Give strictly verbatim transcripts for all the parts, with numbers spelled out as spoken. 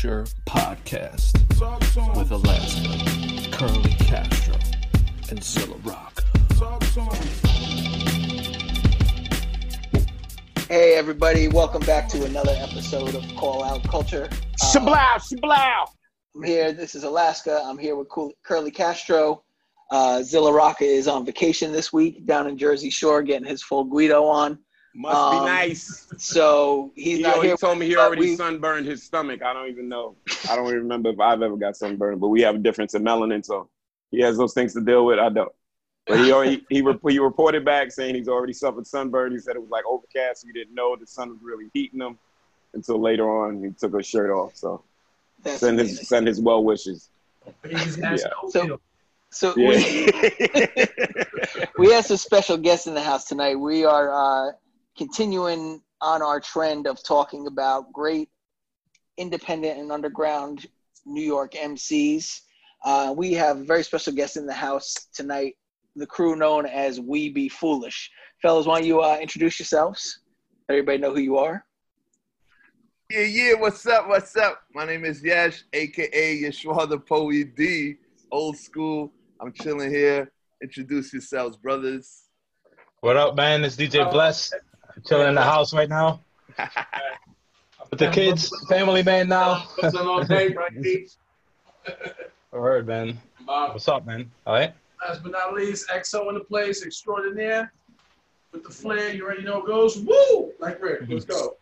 Culture podcast with Alaska, Curly Castro, and Zilla Rocca. Hey everybody, welcome back to another episode of Call Out Culture. Shablow, shablow. I'm here, this is Alaska, I'm here with Curly Castro. Uh, Zilla Rocca is on vacation this week down in Jersey Shore getting his full Guido on. Must um, be nice. So he's you not know, here. He told me he already we, sunburned his stomach. I don't even know. I don't even remember if I've ever got sunburned, but we have a difference in melanin, so he has those things to deal with. I don't. But he already he, re- he reported back saying he's already suffered sunburn. He said it was like overcast. He didn't know the sun was really heating him until later on. He took his shirt off. So That's send amazing. his send his well wishes. Yeah. So, So yeah. we, we have some special guests in the house tonight. We are uh, continuing on our trend of talking about great independent and underground New York M Cs. Uh, we have a very special guest in the house tonight, the crew known as We Be Foolish. Fellas, why don't you uh, introduce yourselves? Let everybody know who you are. Yeah, yeah, what's up, what's up? My name is Yesh, a k a. Yeshua the Poet D, old school. I'm chilling here. Introduce yourselves, brothers. What up, man? It's D J Bless. I'm chilling in the house right now with the kids, family man. Now, all right, man. What's up, man? All right. Last but not least, X O in the place, extraordinaire with the flair. You already know it goes. Woo! Like Rick, let's go.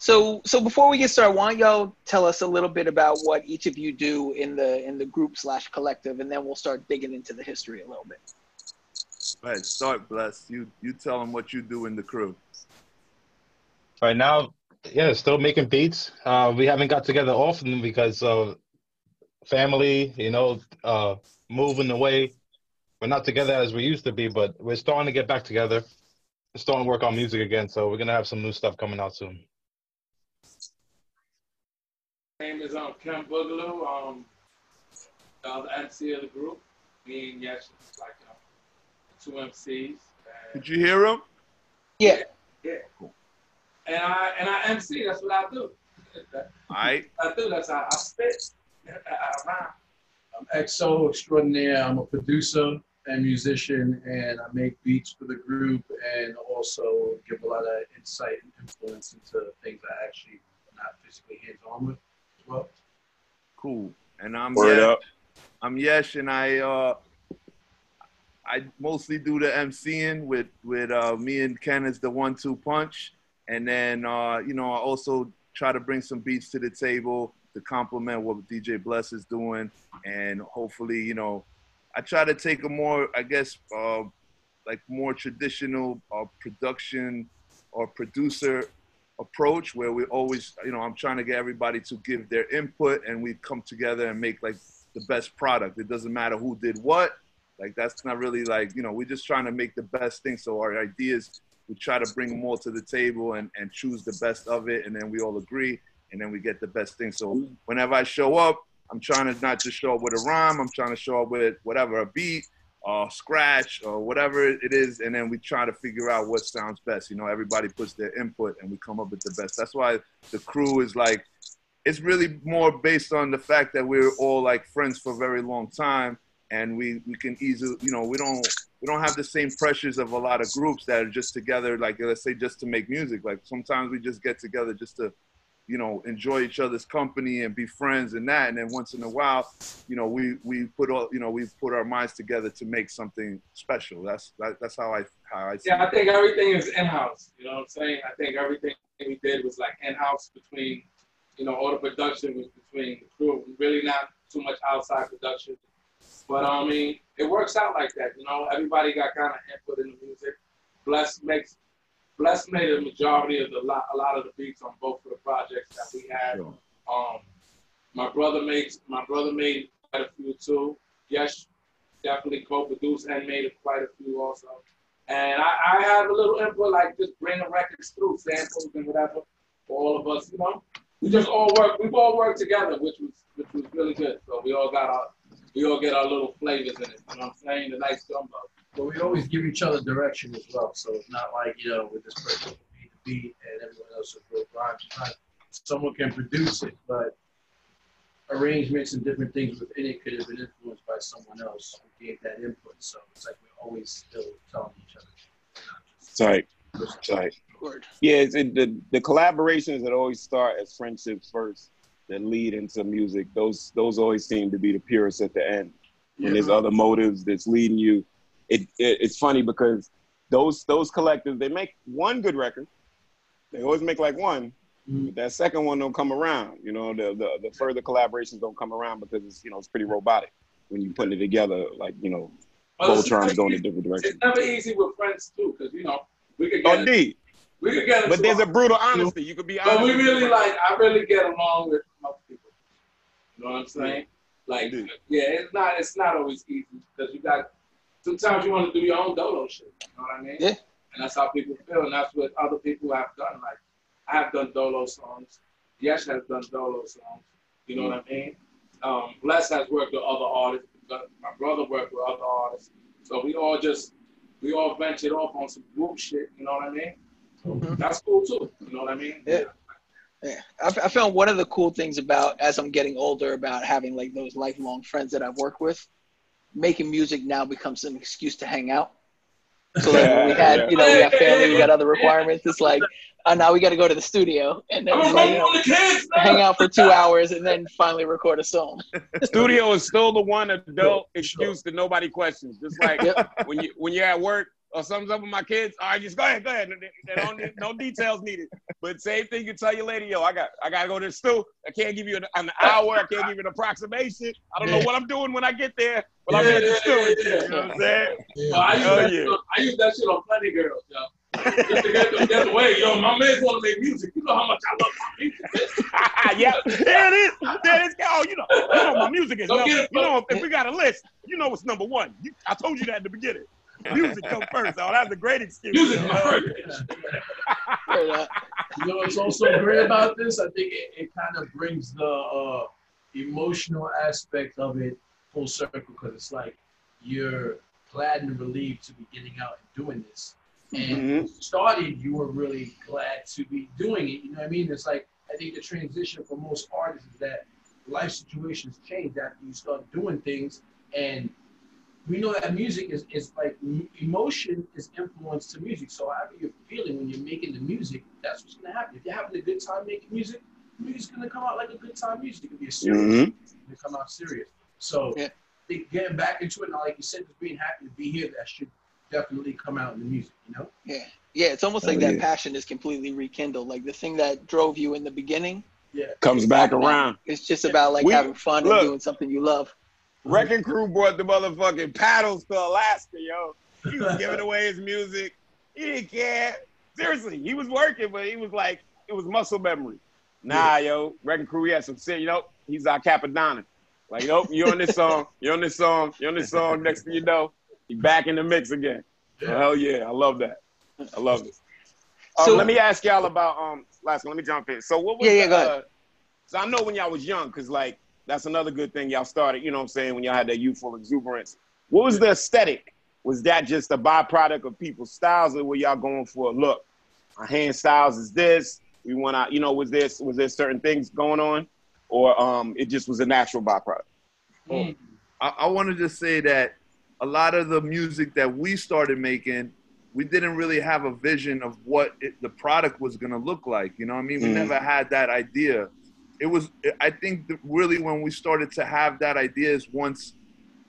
So, so before we get started, why don't y'all tell us a little bit about what each of you do in the in the group slash collective, and then we'll start digging into the history a little bit. All right, start, Bless. You you tell them what you do in the crew. Right now, yeah, still making beats. Uh, we haven't got together often because of family, you know, uh, moving away. We're not together as we used to be, but we're starting to get back together. We're starting to work on music again, so we're going to have some new stuff coming out soon. My name is um, Ken Boogaloo, um, uh, the M C of the group. Me and Yesh, like um, two M Cs. Did you hear him? Yeah. Yeah. Cool. And I and I M C, that's what I do. All right. I do, that's how I spit. I, I rhyme. I'm X O extraordinaire. I'm a producer and musician, and I make beats for the group and also give a lot of insight and influence into things I actually am not physically hands-on with. Well, cool. And I'm Yesh. I'm Yesh, and I uh, I mostly do the emceeing with with uh, me and Ken is the one-two punch, and then uh, you know I also try to bring some beats to the table to complement what D J Bless is doing, and hopefully you know I try to take a more I guess uh, like more traditional uh, production or producer approach where we always, you know, I'm trying to get everybody to give their input and we come together and make like the best product. It doesn't matter who did what, like that's not really like, you know, we're just trying to make the best thing. So our ideas, we try to bring them all to the table and, and choose the best of it. And then we all agree and then we get the best thing. So whenever I show up, I'm trying to not just show up with a rhyme, I'm trying to show up with whatever, a beat, or scratch or whatever it is, and then we try to figure out what sounds best. You know, everybody puts their input and we come up with the best. That's why the crew is like, it's really more based on the fact that we're all like friends for a very long time and we, we can easily, you know, we don't we don't have the same pressures of a lot of groups that are just together, like let's say just to make music. Like sometimes we just get together just to, you know, enjoy each other's company and be friends and that. And then once in a while, you know, we, we put all, you know, we put our minds together to make something special. That's, that, that's how I, how I see Yeah, it. I think everything is in-house, you know what I'm saying? I think everything we did was like in-house between, you know, all the production was between the crew. Really not too much outside production, but I mean, it works out like that. You know, everybody got kind of input in the music. Bless makes, Bless made a majority of the lot, a lot of the beats on both of the projects that we had. Sure. Um, my brother made my brother made quite a few too. Yes, definitely co-produced and made quite a few also. And I, I have a little input, like just bringing records through, samples and whatever for all of us. You know, we just all work. We've all worked together, which was which was really good. So we all got our we all get our little flavors in it. You know what I'm saying? The nice jumbo. But we always give each other direction as well, so it's not like, you know, with this person will be the beat and everyone else will go rhymes. Someone can produce it, but arrangements and different things within it could have been influenced by someone else who gave that input. So it's like we're always still telling each other. Sorry. Sorry. Yeah, it's, it, the, the collaborations that always start as friendships first that lead into music, those those always seem to be the purest at the end. When yeah. there's other motives that's leading you. It, it It's funny because those those collectives, they make one good record. They always make like one. Mm-hmm. That second one don't come around, you know, the, the the further collaborations don't come around because it's, you know, it's pretty robotic when you put it together, like, you know, both trying to go in a different direction. It's never easy with friends too, because, you know, we could get Indeed. We could get But there's a brutal honesty. You could be honest. But we really like, I really get along with other people. You know what I'm saying? Like, Indeed. yeah, it's not it's not always easy because you got, sometimes you want to do your own dodo shit, you know what I mean? Yeah. And that's how people feel, and that's what other people have done, like, I have done Dolo songs. Yesh has done Dolo songs. You know mm-hmm. what I mean? Um, Bless has worked with other artists. My brother worked with other artists. So we all just, we all ventured off on some group shit. You know what I mean? Mm-hmm. That's cool too. You know what I mean? Yeah. yeah. I, I found one of the cool things about, as I'm getting older, about having like those lifelong friends that I've worked with, making music now becomes an excuse to hang out. So like yeah, we had, yeah. you know, we got family, we got other requirements. It's like, oh, now we got to go to the studio and then oh, like, you know, the kids, hang out for two hours and then finally record a song. Studio is still the one adult excuse that nobody questions. Just like yep. when you when you're at work or something's up with my kids, all right, just go ahead, go ahead. No, no details needed. But same thing you tell your lady, yo, I got I gotta go to the studio. I can't give you an, an hour. I can't give you an approximation. I don't know what I'm doing when I get there. But yeah, I'm yeah, yeah, yeah. You know what I'm saying? Yeah. Well, I, use oh, yeah. on, I use that shit on Plenty Girls, yo. Just to get them get away, yo. My man's want to make music. You know how much I love my music. yeah, there it is. There it is. Oh, you know, you know my music is. Number, it, you know, if we got a list, you know what's number one. You, I told you that at the beginning. Music comes first. Oh, that's a great excuse. Music comes first. You know what's also great about this? I think it, it kind of brings the uh, emotional aspect of it full circle, because it's like you're glad and relieved to be getting out and doing this, and mm-hmm. when you started, you were really glad to be doing it, you know what I mean? It's like, I think the transition for most artists is that life situations change after you start doing things, and we know that music is, is like, emotion is influence to music, so however you're feeling when you're making the music, that's what's going to happen. If you're having a good time making music, music's going to come out like a good time music. It could be a serious mm-hmm. music, it's going to come out serious. So yeah. getting back into it, and like you said, just being happy to be here, that should definitely come out in the music, you know? Yeah, yeah. It's almost like oh, that yeah. passion is completely rekindled. Like the thing that drove you in the beginning yeah. comes back around. It's just yeah. about like we, having fun look, and doing something you love. Wrecking Crew brought the motherfucking paddles to Alaska, yo. He was giving away his music. He didn't care. Seriously, he was working, but he was like, it was muscle memory. Nah, yeah. yo, Wrecking Crew, he had some sin, you know, he's our Capadonna. Like, nope, you're on this song, you're on this song, you're on this song, next thing you know, you're back in the mix again. Yeah. Hell yeah, I love that. I love it. Um, so, let me ask y'all about, um, last one, let me jump in. So what was yeah, yeah, the, uh, so I know when y'all was young, because like, that's another good thing y'all started, you know what I'm saying, when y'all had that youthful exuberance. What was the aesthetic? Was that just a byproduct of people's styles, or were y'all going for, look, our hand styles is this, we want to, you know, was this, was there certain things going on? Or um, it just was a natural byproduct? Mm. I, I want to just say that a lot of the music that we started making, we didn't really have a vision of what it, the product was going to look like. You know what I mean? We mm. never had that idea. It was, I think that really when we started to have that idea is once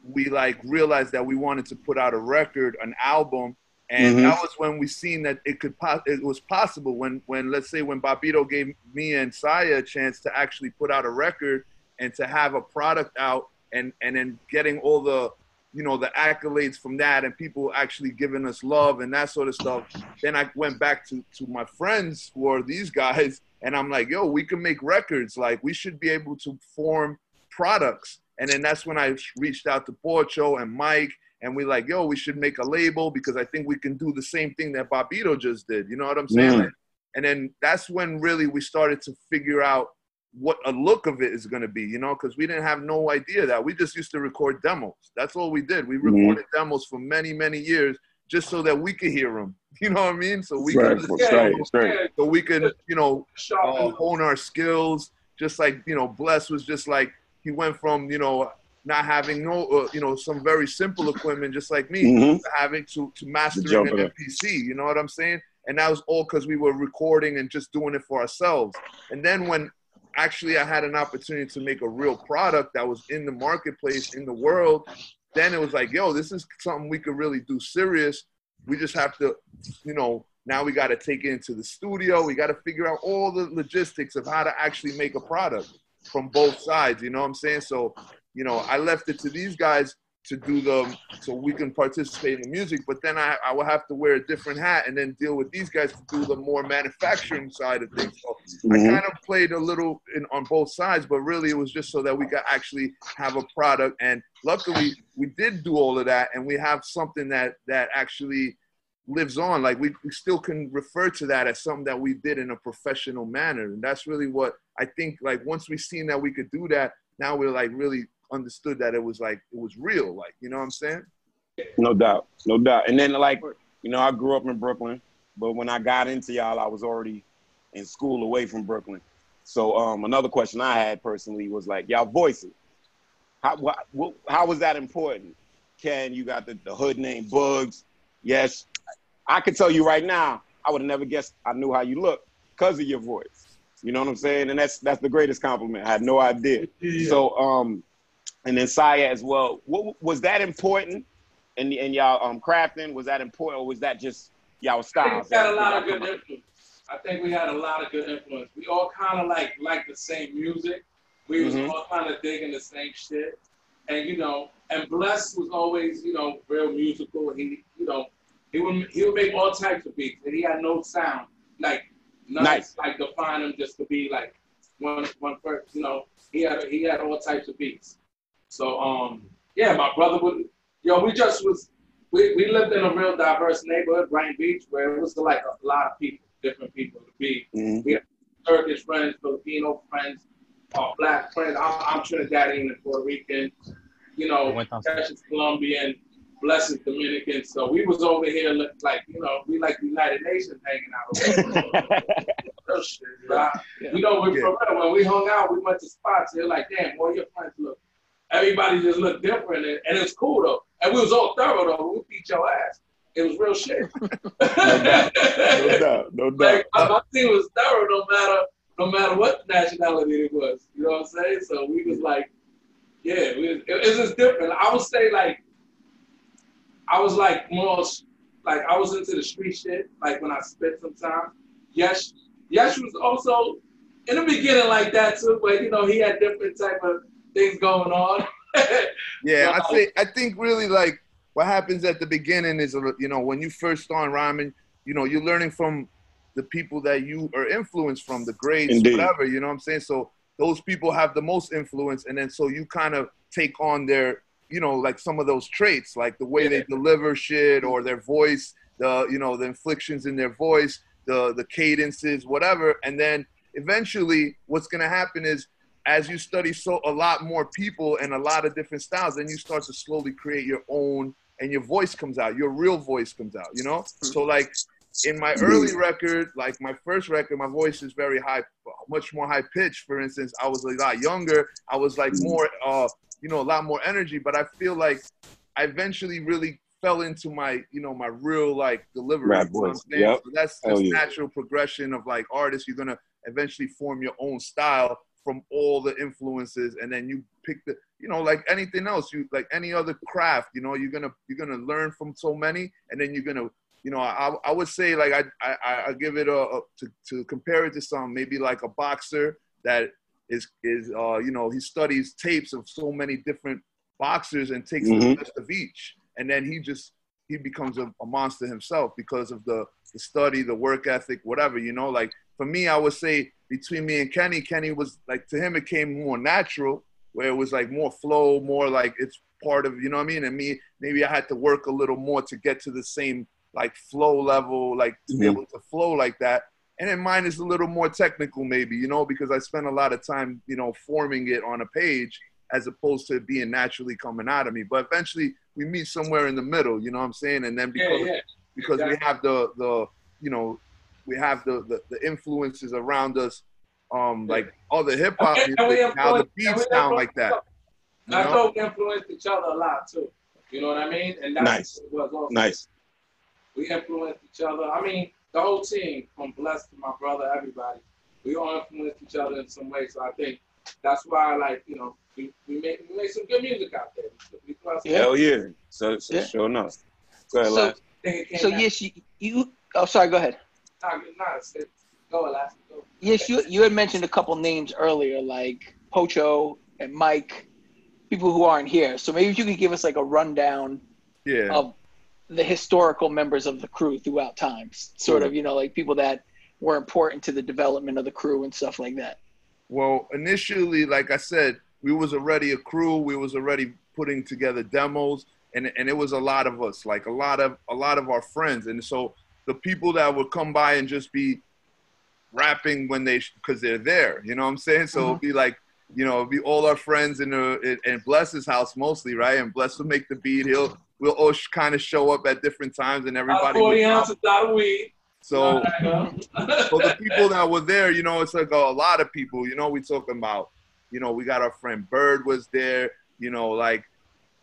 we like realized that we wanted to put out a record, an album. And mm-hmm. that was when we seen that it could po- it was possible when, when, let's say, when Bobbito gave me and Saya a chance to actually put out a record and to have a product out, and, and then getting all the, you know, the accolades from that and people actually giving us love and that sort of stuff. Then I went back to, to my friends who are these guys, and I'm like, yo, we can make records. Like, we should be able to form products. And then that's when I reached out to Porcho and Mike. And we like, yo, we should make a label because I think we can do the same thing that Bobbito just did. You know what I'm saying? Yeah. And then that's when really we started to figure out what a look of it is going to be, you know, because we didn't have no idea that. We just used to record demos. That's all we did. We recorded yeah. demos for many, many years just so that we could hear them. You know what I mean? So we right. could, right. Right. Right. So we could, you know, uh, hone our skills. Just like, you know, Bless was just like, he went from, you know, not having no, uh, you know, some very simple equipment just like me, mm-hmm. to having to, to mastering an M P C, you know what I'm saying? And that was all because we were recording and just doing it for ourselves. And then when actually I had an opportunity to make a real product that was in the marketplace, in the world, then it was like, yo, this is something we could really do serious. We just have to, you know, now we got to take it into the studio. We got to figure out all the logistics of how to actually make a product from both sides. You know what I'm saying? So, you know, I left it to these guys to do the, so we can participate in the music, but then I, I would have to wear a different hat and then deal with these guys to do the more manufacturing side of things. So mm-hmm. I kind of played a little in, on both sides, but really it was just so that we could actually have a product. And luckily we did do all of that, and we have something that, that actually lives on. Like we, we still can refer to that as something that we did in a professional manner. And that's really what I think, like, once we seen that we could do that, now we're like really understood that it was like, it was real, like, you know what I'm saying? No doubt, no doubt. And then, like, you know, I grew up in Brooklyn, but when I got into y'all, I was already in school away from Brooklyn. So um, another question I had personally was like, y'all voices, how, wh wh how was that important? Ken, you got the, the hood name Bugs. Yes, I could tell you right now, I would have never guessed I knew how you looked because of your voice. You know what I'm saying? And that's that's the greatest compliment. I had no idea. Yeah. So, um, and then Saya as well. What, was that important? And and y'all um, crafting, was that important, or was that just y'all styles? I think we had a lot of good influence. I think we had a lot of good influence. We all kind of like like the same music. We mm-hmm. was all kind of digging the same shit. And you know, and Bless was always, you know, real musical. He you know he would he would make all types of beats, and he had no sound like. Nice. Like define him just to be like one one person, you know. He had he had all types of beats. So um yeah, my brother would yo, we just was we, we lived in a real diverse neighborhood, Brighton Beach, where it was like a lot of people, different people to be. Mm-hmm. We had Turkish friends, Filipino friends, uh, black friends. I'm, I'm Trinidadian and Puerto Rican, you know, Cash is Colombian, Bless is Dominican. So we was over here like, you know, we like United Nations hanging out. Right? Yeah. You know, we, yeah. when we hung out, we went to spots. They're like, damn, boy, your friends look. Everybody just looked different. And, and it's cool, though. And we was all thorough, though. We beat your ass. It was real shit. No doubt. No doubt. No doubt. Like, my, my team was thorough no matter, no matter what nationality it was. You know what I'm saying? So we was like, yeah, we was, it, it's just different. I would say, like, I was like more, like I was into the street shit, like when I spit sometimes. Yesh, Yesh was also in the beginning like that too, but you know, he had different type of things going on. Yeah, so, I think, I think really like what happens at the beginning is, you know, when you first start rhyming, you know, you're learning from the people that you are influenced from, the greats, indeed. Whatever, you know what I'm saying? So those people have the most influence, and then so you kind of take on their, you know, like some of those traits, like the way yeah. they deliver shit or their voice, the, you know, the inflections in their voice, the, the cadences, whatever. And then eventually what's going to happen is as you study so a lot more people and a lot of different styles, then you start to slowly create your own, and your voice comes out, your real voice comes out, you know? So like in my early record, like my first record, my voice is very high, much more high pitched. For instance, I was a lot younger. I was like more, uh, you know, a lot more energy, but I feel like I eventually really fell into my, you know, my real like delivery. Right, you know yep. So that's the yeah. natural progression of like artists. You're gonna eventually form your own style from all the influences, and then you pick the, you know, like anything else, you like any other craft, you know, you're gonna you're gonna learn from so many, and then you're gonna, you know, I I would say like I I I give it a, a to to compare it to some maybe like a boxer that. Is, is uh, you know, he studies tapes of so many different boxers and takes mm-hmm. the best of each. And then he just, he becomes a, a monster himself because of the, the study, the work ethic, whatever, you know? Like, for me, I would say between me and Kenny, Kenny was, like, to him it came more natural, where it was, like, more flow, more, like, it's part of, you know what I mean? And me, maybe I had to work a little more to get to the same, like, flow level, like, to mm-hmm. be able to flow like that. And then mine is a little more technical maybe, you know, because I spent a lot of time, you know, forming it on a page as opposed to being naturally coming out of me. But eventually we meet somewhere in the middle, you know what I'm saying? And then because, yeah, yeah. because exactly. we have the, the, you know, we have the, the, the influences around us um, like all the hip hop music, now the beats sound like that. I thought we influenced each other a lot too. You know what I mean? And that's nice. What it was also. Nice. We influenced each other. I mean, the whole team, from Bless to my brother, everybody, we all influenced each other in some way. So I think that's why, like, you know, we, we make we make some good music out there. We, we Hell yeah! So, so yeah. sure enough. Go ahead, Alaska. So, so yes, you, you. Oh, sorry. Go ahead. No, no, it's, it's, go, Alaska. Go. Yes, you you had mentioned a couple names earlier, like Porcho and Mike. People who aren't here. So maybe if you could give us like a rundown yeah. of the historical members of the crew throughout times, sort yeah. of, you know, like people that were important to the development of the crew and stuff like that. Well, initially, like I said, we was already a crew. We was already putting together demos, and, and it was a lot of us, like a lot of, a lot of our friends. And so the people that would come by and just be rapping when they, cause they're there, you know what I'm saying? So mm-hmm. it'd be like, you know, be all our friends in the in Bless's house mostly, right? And Bless will make the beat. He'll we'll all kind of show up at different times, and everybody. Forty ounces out of weed. So, so the people that were there, you know, it's like a, a lot of people. You know, we talking about, you know, we got our friend Bird was there. You know, like,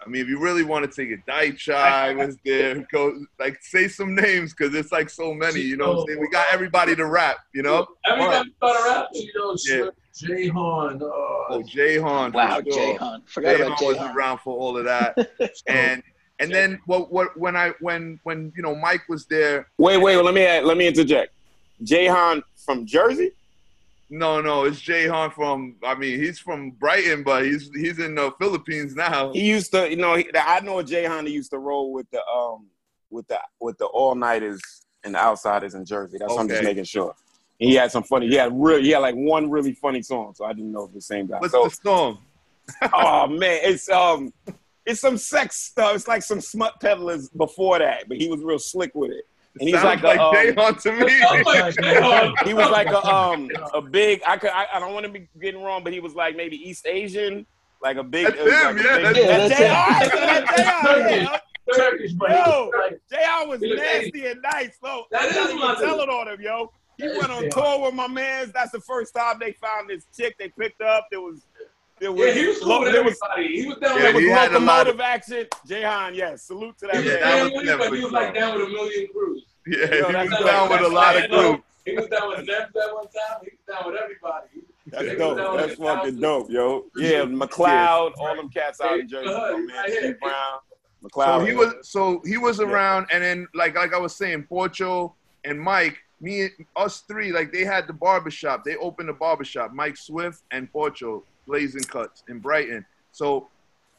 I mean, if you really want to take it, Daichai was there. Go like say some names because it's like so many. You know, what I'm saying? We got everybody to rap. You know, everybody started rapping. You know, yeah. Jayhan. Oh, oh Jayhan. Wow, sure. Jayhan. Forgot Jayhan about Jayhan. was around for all of that. and and Jayhan. then what what when I when when you know Mike was there. Wait, wait, well, let me add, let me interject. Jayhan from Jersey? No, no, it's Jayhan from I mean, he's from Brighton, but he's he's in the Philippines now. He used to, you know, he, I know Jayhan used to roll with the um with the with the all-nighters and the outsiders in Jersey. That's okay. What I'm just making sure. He had some funny, yeah, real, yeah, like one really funny song. So I didn't know if it was the same guy. What's so, the song? Oh man, it's um, it's some sex stuff. It's like some smut peddlers before that, but he was real slick with it. And he's like, like a, Jayhan um, to me. He was like a um, a big. I could, I, I don't want to be getting wrong, but he was like maybe East Asian, like a big. That's him, like yeah, that's, that's, that's, that's, that's, that's Jayhan. Yeah. Turkish, but yo, Jayhan was nasty and nice, though. That is my telling on him, yo. He went on tour with my mans. That's the first time they found this chick they picked up. There was, there was, yeah, he was cool with everybody. He was down yeah, with locomotive action. Jayhan, yes, salute to that yeah, man. That was but he was like down with a million crews. Yeah, yo, he was down like, with a lot of crews. He was down with Zeph at one time. He was down with everybody. That's dope. That's fucking dope, yo. Yeah, McLeod, yeah. all them cats out in Jersey. Uh, man, right Steve Brown, McLeod. So he was, so he was around, yeah. and then like like I was saying, Porcho and Mike. Me, us three, like they had the barbershop. They opened the barbershop. Mike Swift and Porcho, Blazing Cuts in Brighton. So,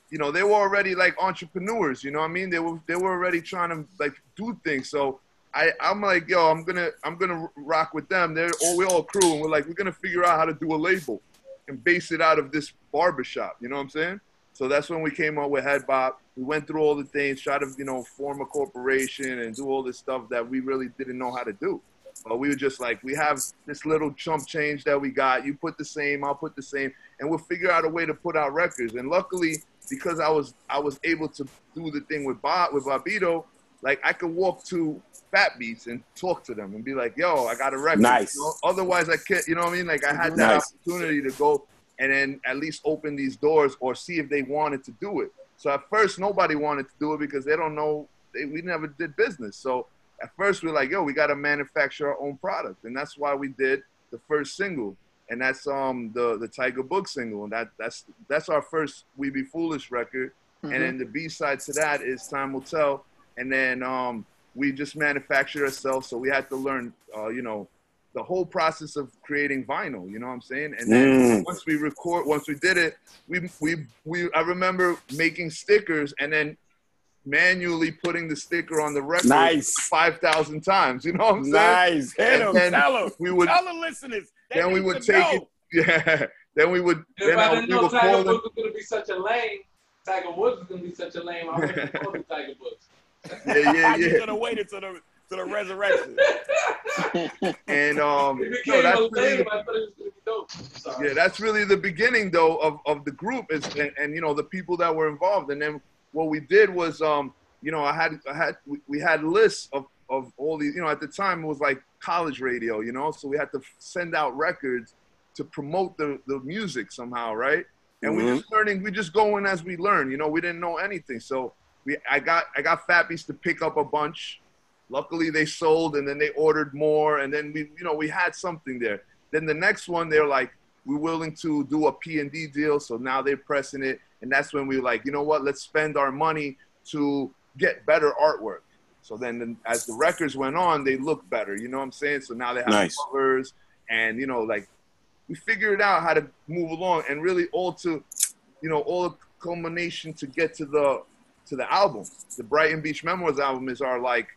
you know, they were already like entrepreneurs. You know what I mean? They were they were already trying to like do things. So I I'm like, yo, I'm gonna I'm gonna rock with them. They're all we're all crew, and we're like we're gonna figure out how to do a label and base it out of this barbershop. You know what I'm saying? So that's when we came up with Headbop. We went through all the things, tried to you know form a corporation and do all this stuff that we really didn't know how to do. But we were just like, we have this little chump change that we got. You put the same, I'll put the same, and we'll figure out a way to put out records. And luckily, because I was I was able to do the thing with Bob with Bobbito, like I could walk to Fat Beats and talk to them and be like, yo, I got a record. Nice. You know, otherwise, I can't. You know what I mean? Like I had that nice. opportunity to go and then at least open these doors or see if they wanted to do it. So at first, nobody wanted to do it because they don't know. They, we never did business, so. At first, we were like, yo, we got to manufacture our own product. And that's why we did the first single. And that's um the, the Tiger Book single. And that, that's that's our first We Be Foolish record. Mm-hmm. And then the B-side to that is Time Will Tell. And then um we just manufactured ourselves. So we had to learn, uh, you know, the whole process of creating vinyl. You know what I'm saying? And then mm. once we record, once we did it, we we we I remember making stickers and then manually putting the sticker on the record nice. five thousand times. You know what I'm saying? Nice. Hit him. Tell him. We would, tell the listeners. They then we would take know. it. Yeah. Then we would. If then I didn't we know Tiger Woods was going to be such a lame, Tiger Woods was going to be such a lame, I wouldn't call the Tiger Woods. Yeah, yeah, yeah. I going to wait until the, to the resurrection. and, um, it became no, that's a really, lame, I thought it was going to be dope. Sorry. Yeah, that's really the beginning, though, of, of the group is, and, and, you know, the people that were involved. And then what we did was, um, you know, I had, I had, we, we had lists of, of all these, you know, at the time it was like college radio, you know, so we had to send out records to promote the, the music somehow, right? And mm-hmm. we're just learning, we just go in as we learn, you know, we didn't know anything. So we, I got, I got Fat Beats to pick up a bunch. Luckily they sold, and then they ordered more. And then we, you know, we had something there. Then the next one, they're like, we're willing to do a P and D deal. So now they're pressing it. And that's when we were like, you know what, let's spend our money to get better artwork. So then as the records went on, they looked better. You know what I'm saying? So now they have nice. covers, and, you know, like, we figured out how to move along, and really all to, you know, all the culmination to get to the, to the album. The Brighton Beach Memoirs album is our, like,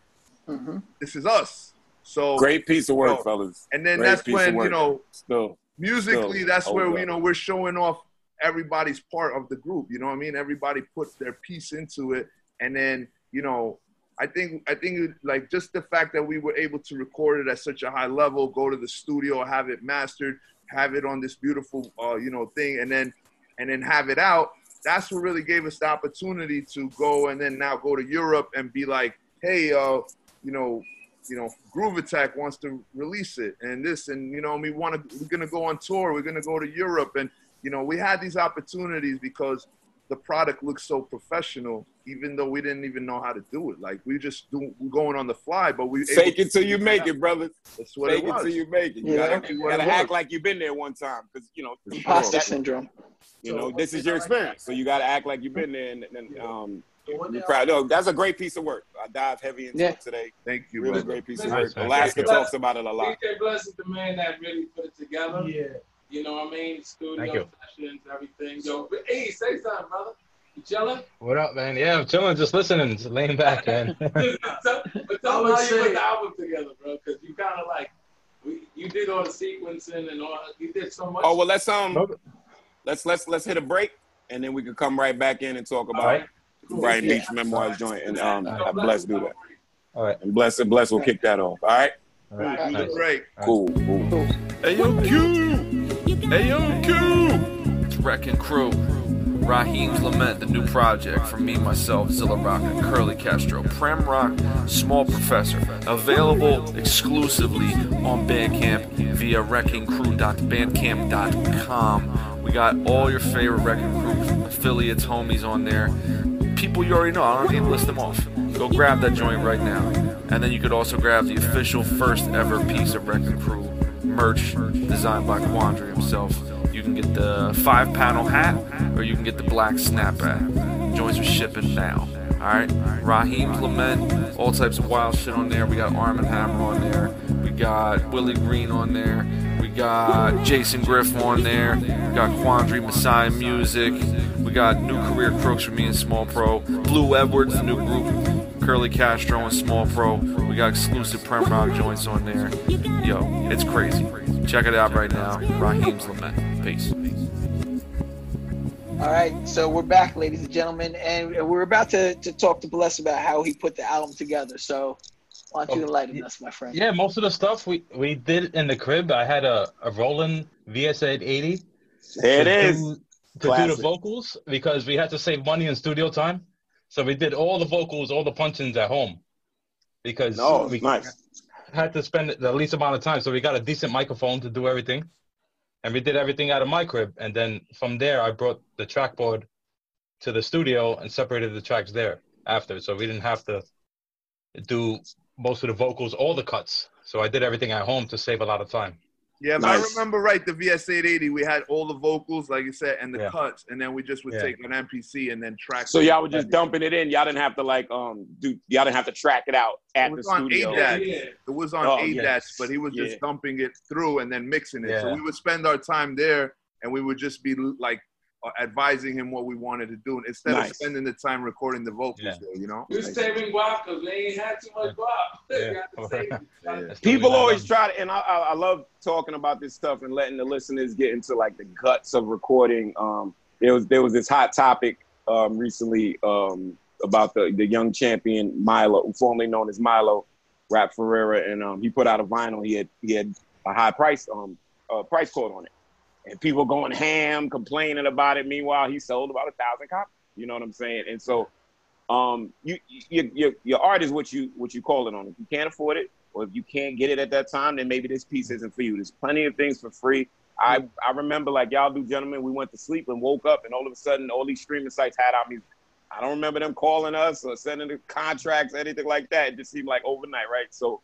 mm-hmm. this is us. So great piece of work, you know, fellas. And then great that's when, you know, still, musically, still that's where, up. you know, we're showing off everybody's part of the group. You know what I mean? Everybody puts their piece into it. And then, you know, I think, I think like just the fact that we were able to record it at such a high level, go to the studio, have it mastered, have it on this beautiful, uh, you know, thing, and then, and then have it out. That's what really gave us the opportunity to go and then now go to Europe and be like, hey, uh, you know, you know, Groove Attack wants to release it, and this, and you know, we want to, we're gonna go on tour, we're gonna go to Europe, and you know, we had these opportunities because the product looks so professional, even though we didn't even know how to do it. Like we just do, we're going on the fly, but we fake it till you make it, brother. That's what it was. Fake it till you make it. You yeah. gotta, you gotta act like you've been there one time, because you know imposter that, syndrome. You know, so, this is your experience, so you gotta act like you've been there. And, and yeah. um, you're proud. No, that's a great piece of work. I dive heavy into yeah. it today. Thank you. Really brother. great piece of work. Alaska talks about it a lot. D J Bless is the man that really put it together. Yeah. You know what I mean? Studio sessions, everything. Yo, but, hey, say something, brother. You chilling? What up, man? Yeah, I'm chilling. Just listening. Just laying back, man. But tell me how you say. put the album together, bro, because you kind of like, we, you did all the sequencing and all. You did so much. Oh, well, let's um, let's let's let's hit a break, and then we can come right back in and talk about right. Brighton yeah. Beach Memoirs joint, and um, right. Bless do that. All right, and Bless and Bless will kick that off. All right. All right. All right. All right. Great. Cool. Cool. Hey, yo, Q. Hey, yo, Q! It's Wrecking Crew. Raheem's Lament, the new project from me, myself, Zilla Rocca, Curly Castro, Prem Rock, Small Professor. Available exclusively on Bandcamp via wrecking crew dot bandcamp dot com. We got all your favorite Wrecking Crew affiliates, homies on there. People you already know, I don't need to list them off. Go grab that joint right now. And then you could also grab the official first ever piece of Wrecking Crew merch designed by Quandary himself. You can get the five panel hat, or you can get the black snapback. Joints are shipping now. Alright, Raheem's Lament, all types of wild shit on there. We got Arm and Hammer on there. We got Willie Green on there. We got Jason Griff on there. We got Quandary Messiah Music. We got New Career Crooks for me and Small Pro. Blue Edwards, the new group. Curly Castro and Small Pro. We got exclusive Prem Rock joints on there. Yo, it's crazy. Check it out right now. Raheem's Lament. Peace. All right, so we're back, ladies and gentlemen, and we're about to, to talk to Bless about how he put the album together. So why don't you enlighten us, my friend? Yeah, most of the stuff we, we did in the crib. I had a, a Roland V S eight eighty. There it is. Do, to Classic. do the vocals, because we had to save money in studio time. So we did all the vocals, all the punch-ins at home, because no, we nice. had to spend the least amount of time. So we got a decent microphone to do everything, and we did everything out of my crib. And then from there, I brought the trackboard to the studio and separated the tracks there after. So we didn't have to do most of the vocals, all the cuts. So I did everything at home to save a lot of time. Yeah, if nice. I remember right, the V S eight eighty, we had all the vocals, like you said, and the yeah. cuts, and then we just would yeah. take an M P C and then track. So y'all were just everything. dumping it in. Y'all didn't have to like um do. Y'all didn't have to track it out at it was the on studio. A D A T S. Yeah. It was on oh, A D A T S, yes. but he was just yeah. dumping it through and then mixing it. Yeah. So we would spend our time there, and we would just be like advising him what we wanted to do instead nice. of spending the time recording the vocals. Yeah. There, you know, we're like, saving guap because they ain't had too much guap. Yeah. yeah. People always try to, and I, I, I love talking about this stuff and letting the listeners get into like the guts of recording. Um, there was there was this hot topic um, recently um, about the the young champion Milo, formerly known as Milo, Rap Ferreira, and um, he put out a vinyl. He had he had a high price um uh, price quote on it. And people going ham, complaining about it. Meanwhile, he sold about a thousand copies. You know what I'm saying? And so, um, you, you, your, your art is what you what you call it on. If you can't afford it, or if you can't get it at that time, then maybe this piece isn't for you. There's plenty of things for free. I, I remember, like, y'all do, gentlemen, we went to sleep and woke up, and all of a sudden, all these streaming sites had our music. I don't remember them calling us or sending the contracts, anything like that. It just seemed like overnight, right? So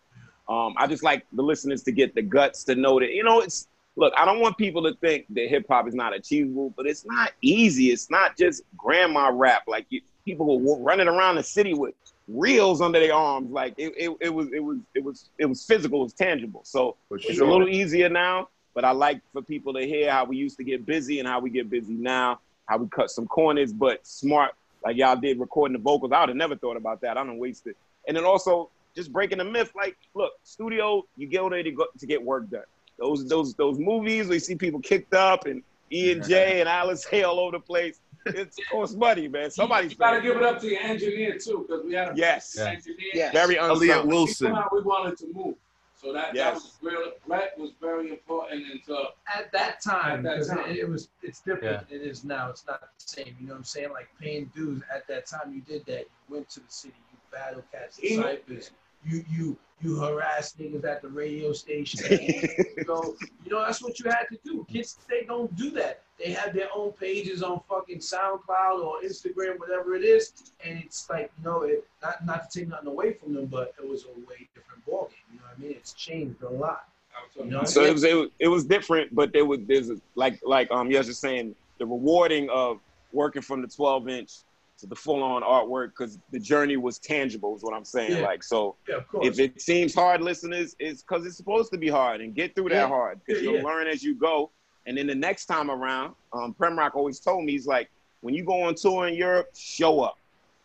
um, I just like the listeners to get the guts to know that, you know, it's, look, I don't want people to think that hip-hop is not achievable, but it's not easy. It's not just grandma rap. Like, you, people were running around the city with reels under their arms. Like, it, it, it was it was, it was, it was physical. It was tangible. So it's a little easier now, but I like for people to hear how we used to get busy and how we get busy now, how we cut some corners, but smart. Like y'all did recording the vocals. I would have never thought about that. I don't waste it. And then also just breaking the myth. Like, look, studio, you go there to, go, to get work done. Those those those movies where you see people kicked up and E and J and Alice A all over the place. It costs money, man. Somebody's you gotta give it up to your engineer too, because we had a yes. engineer. Yes. Very Aaliyah Wilson. We wanted to move. So that, yes. that was real, that was very important. And so at that time, at that time it, it was it's different yeah. than it is now. It's not the same. You know what I'm saying? Like paying dues at that time, you did that. You went to the city, you battle cats and cyphers. You you you harass niggas at the radio station. So you know that's what you had to do. Kids, they don't do that. They have their own pages on fucking SoundCloud or Instagram, whatever it is. And it's like, you know, it, not not to take nothing away from them, but it was a way different ballgame. You know what I mean? It's changed a lot. You know so it was, it was it was different, but there was there's a, like like um you was just saying the rewarding of working from the twelve inch. To the full-on artwork, because the journey was tangible, is what I'm saying. Yeah. Like, so yeah, if it seems hard, listeners, it's because it's supposed to be hard, and get through yeah. that hard, because yeah, you'll yeah. learn as you go. And then the next time around, um, Prem Rock always told me, he's like, when you go on tour in Europe, show up.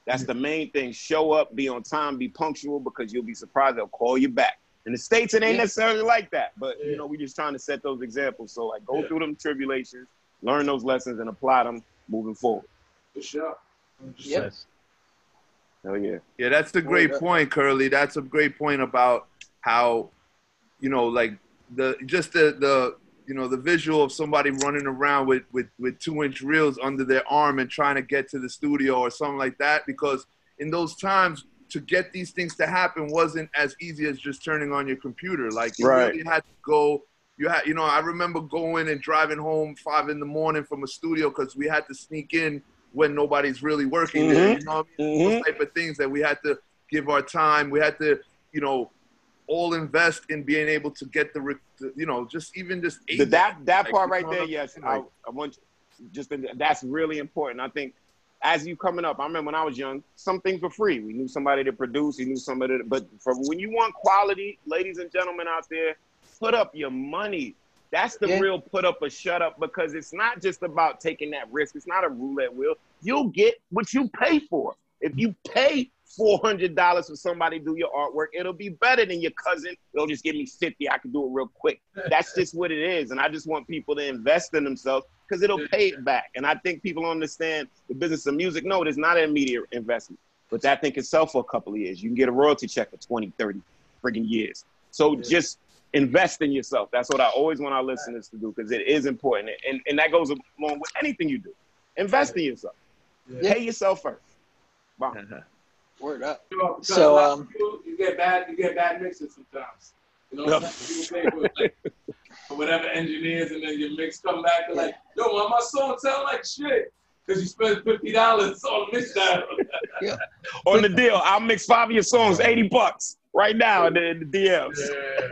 That's yeah. the main thing. Show up, be on time, be punctual, because you'll be surprised they'll call you back. In the States, it ain't yeah. necessarily like that, but, yeah. you know, we're just trying to set those examples. So, like, go yeah. through them tribulations, learn those lessons, and apply them moving forward. For sure. Yep. Oh yeah. Yeah, that's a great oh, yeah. point, Curly. That's a great point about how, you know, like the just the, the you know, the visual of somebody running around with, with, with two inch reels under their arm and trying to get to the studio or something like that, because in those times to get these things to happen wasn't as easy as just turning on your computer. Like you right. really had to go you had you know, I remember going and driving home five in the morning from a studio because we had to sneak in when nobody's really working mm-hmm. there, you know what I mean? Mm-hmm. Those type of things that we had to give our time. We had to, you know, all invest in being able to get the, you know, just even just so that that like, part right there. Up, yes, you know, I, I want you, just that's really important. I think as you coming up, I remember when I was young, some things were free. We knew somebody to produce. We knew somebody, to, but from when you want quality, ladies and gentlemen out there, put up your money. That's the yeah. real put up or shut up, because it's not just about taking that risk. It's not a roulette wheel. You'll get what you pay for. If you pay four hundred dollars for somebody to do your artwork, it'll be better than your cousin. They'll just give me fifty. I can do it real quick. That's just what it is. And I just want people to invest in themselves because it'll pay it back. And I think people understand the business of music. No, it is not an immediate investment. But that thing can sell for a couple of years. You can get a royalty check for twenty, thirty friggin' years. So yeah. just... invest in yourself. That's what I always want our listeners to do, because it is important. And, and that goes along with anything you do. Invest in yourself. Yeah. Pay yourself first. Wow. Word up. You know, so, um, you, you get bad, you get bad mixes sometimes. You know, no. people play with like, whatever engineers, and then your mix come back and like, yo, why my song sound like shit? Because you spent fifty dollars on the mix down. yeah. On the deal, I'll mix five of your songs, eighty bucks right now in the, in the D Ms. Yeah.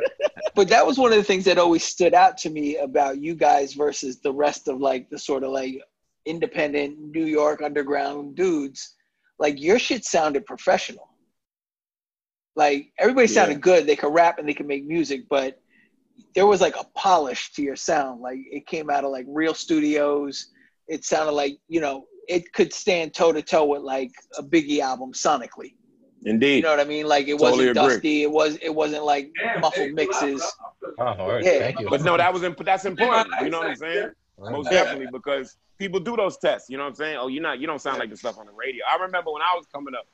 But that was one of the things that always stood out to me about you guys versus the rest of like the sort of like independent New York underground dudes. Like your shit sounded professional. Like everybody sounded yeah. good. They could rap and they could make music, but there was like a polish to your sound. Like it came out of like real studios. It sounded like, you know, it could stand toe to toe with like a Biggie album sonically. Indeed. You know what I mean? Like, it totally wasn't agree. Dusty. It, was, it wasn't, like, yeah, muffled mixes. Oh, right. yeah. Thank you. But, no, that was imp that's important. You know what I'm saying? Most definitely, because people do those tests. You know what I'm saying? Oh, you're not, you don't sound like the stuff on the radio. I remember when I was coming up,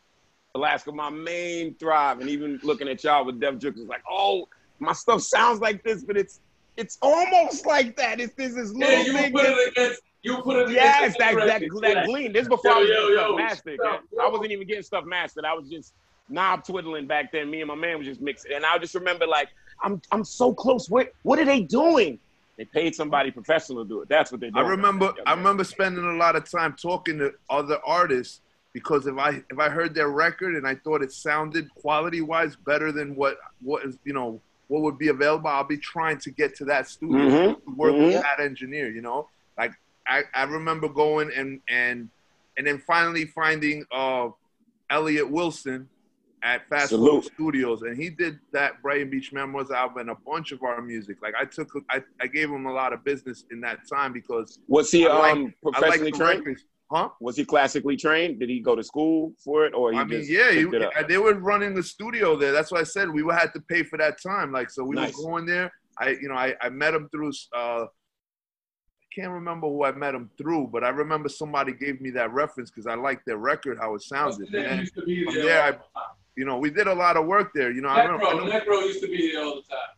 Alaska, my main thrive, and even looking at y'all with Def Jux was like, oh, my stuff sounds like this, but it's it's almost like that. It's this, this little yeah, you thing. Put it against, you put it yes, that, that, that gleam. This is before yo, I was yo, yo, yo, mastered. Yo. I wasn't even getting stuff mastered. I was just knob twiddling back then. Me and my man was just mixing. And I just remember, like, I'm I'm so close. What, what are they doing? They paid somebody professional to do it. That's what they did. I remember I remember spending a lot of time talking to other artists, because if I if I heard their record and I thought it sounded quality-wise better than what what is, you know, what would be available, I'll be trying to get to that studio, mm-hmm. to work mm-hmm. with that engineer, you know? Like I, I remember going and and and then finally finding uh Elliot Wilson at Fast Food Studios, and he did that Brighton Beach Memoirs album and a bunch of our music. Like I took, I, I gave him a lot of business in that time because was he I um liked, professionally trained? Records. Huh? Was he classically trained? Did he go to school for it, or he I mean, just yeah, he, it up? They were running the studio there. That's why I said we had to pay for that time. Like so, we nice. were going there. I, you know, I, I met him through. Uh, can't remember who I met him through, but I remember somebody gave me that reference because I liked their record, how it sounded. It used to be there. Yeah, I, you know, we did a lot of work there. You know, Necro, I remember, I know, Necro used to be there all the time.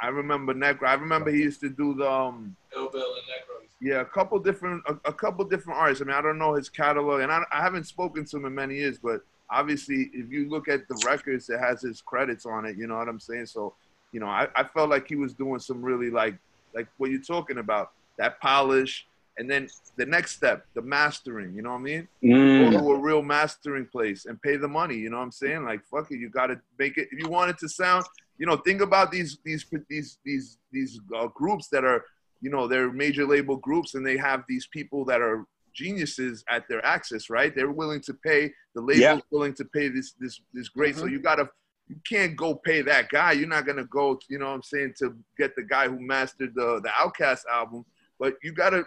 I remember Necro. I remember he used to do the um, Bill Bill and Necro. Yeah, a couple different, a, a couple different artists. I mean, I don't know his catalog, and I, I haven't spoken to him in many years. But obviously, if you look at the records, it has his credits on it. You know what I'm saying? So, you know, I, I felt like he was doing some really like. Like what you're talking about, that polish, and then the next step, the mastering, you know what I mean? Mm. Go to a real mastering place and pay the money, you know what I'm saying? Like, fuck it, you gotta make it, if you want it to sound, you know, think about these these these these these uh, groups that are, you know, they're major label groups and they have these people that are geniuses at their access, right? They're willing to pay, the label's yeah. willing to pay this, this, this great, mm-hmm. so you gotta, you can't go pay that guy. You're not going to go, you know what I'm saying, to get the guy who mastered the, the Outkast album. But you got to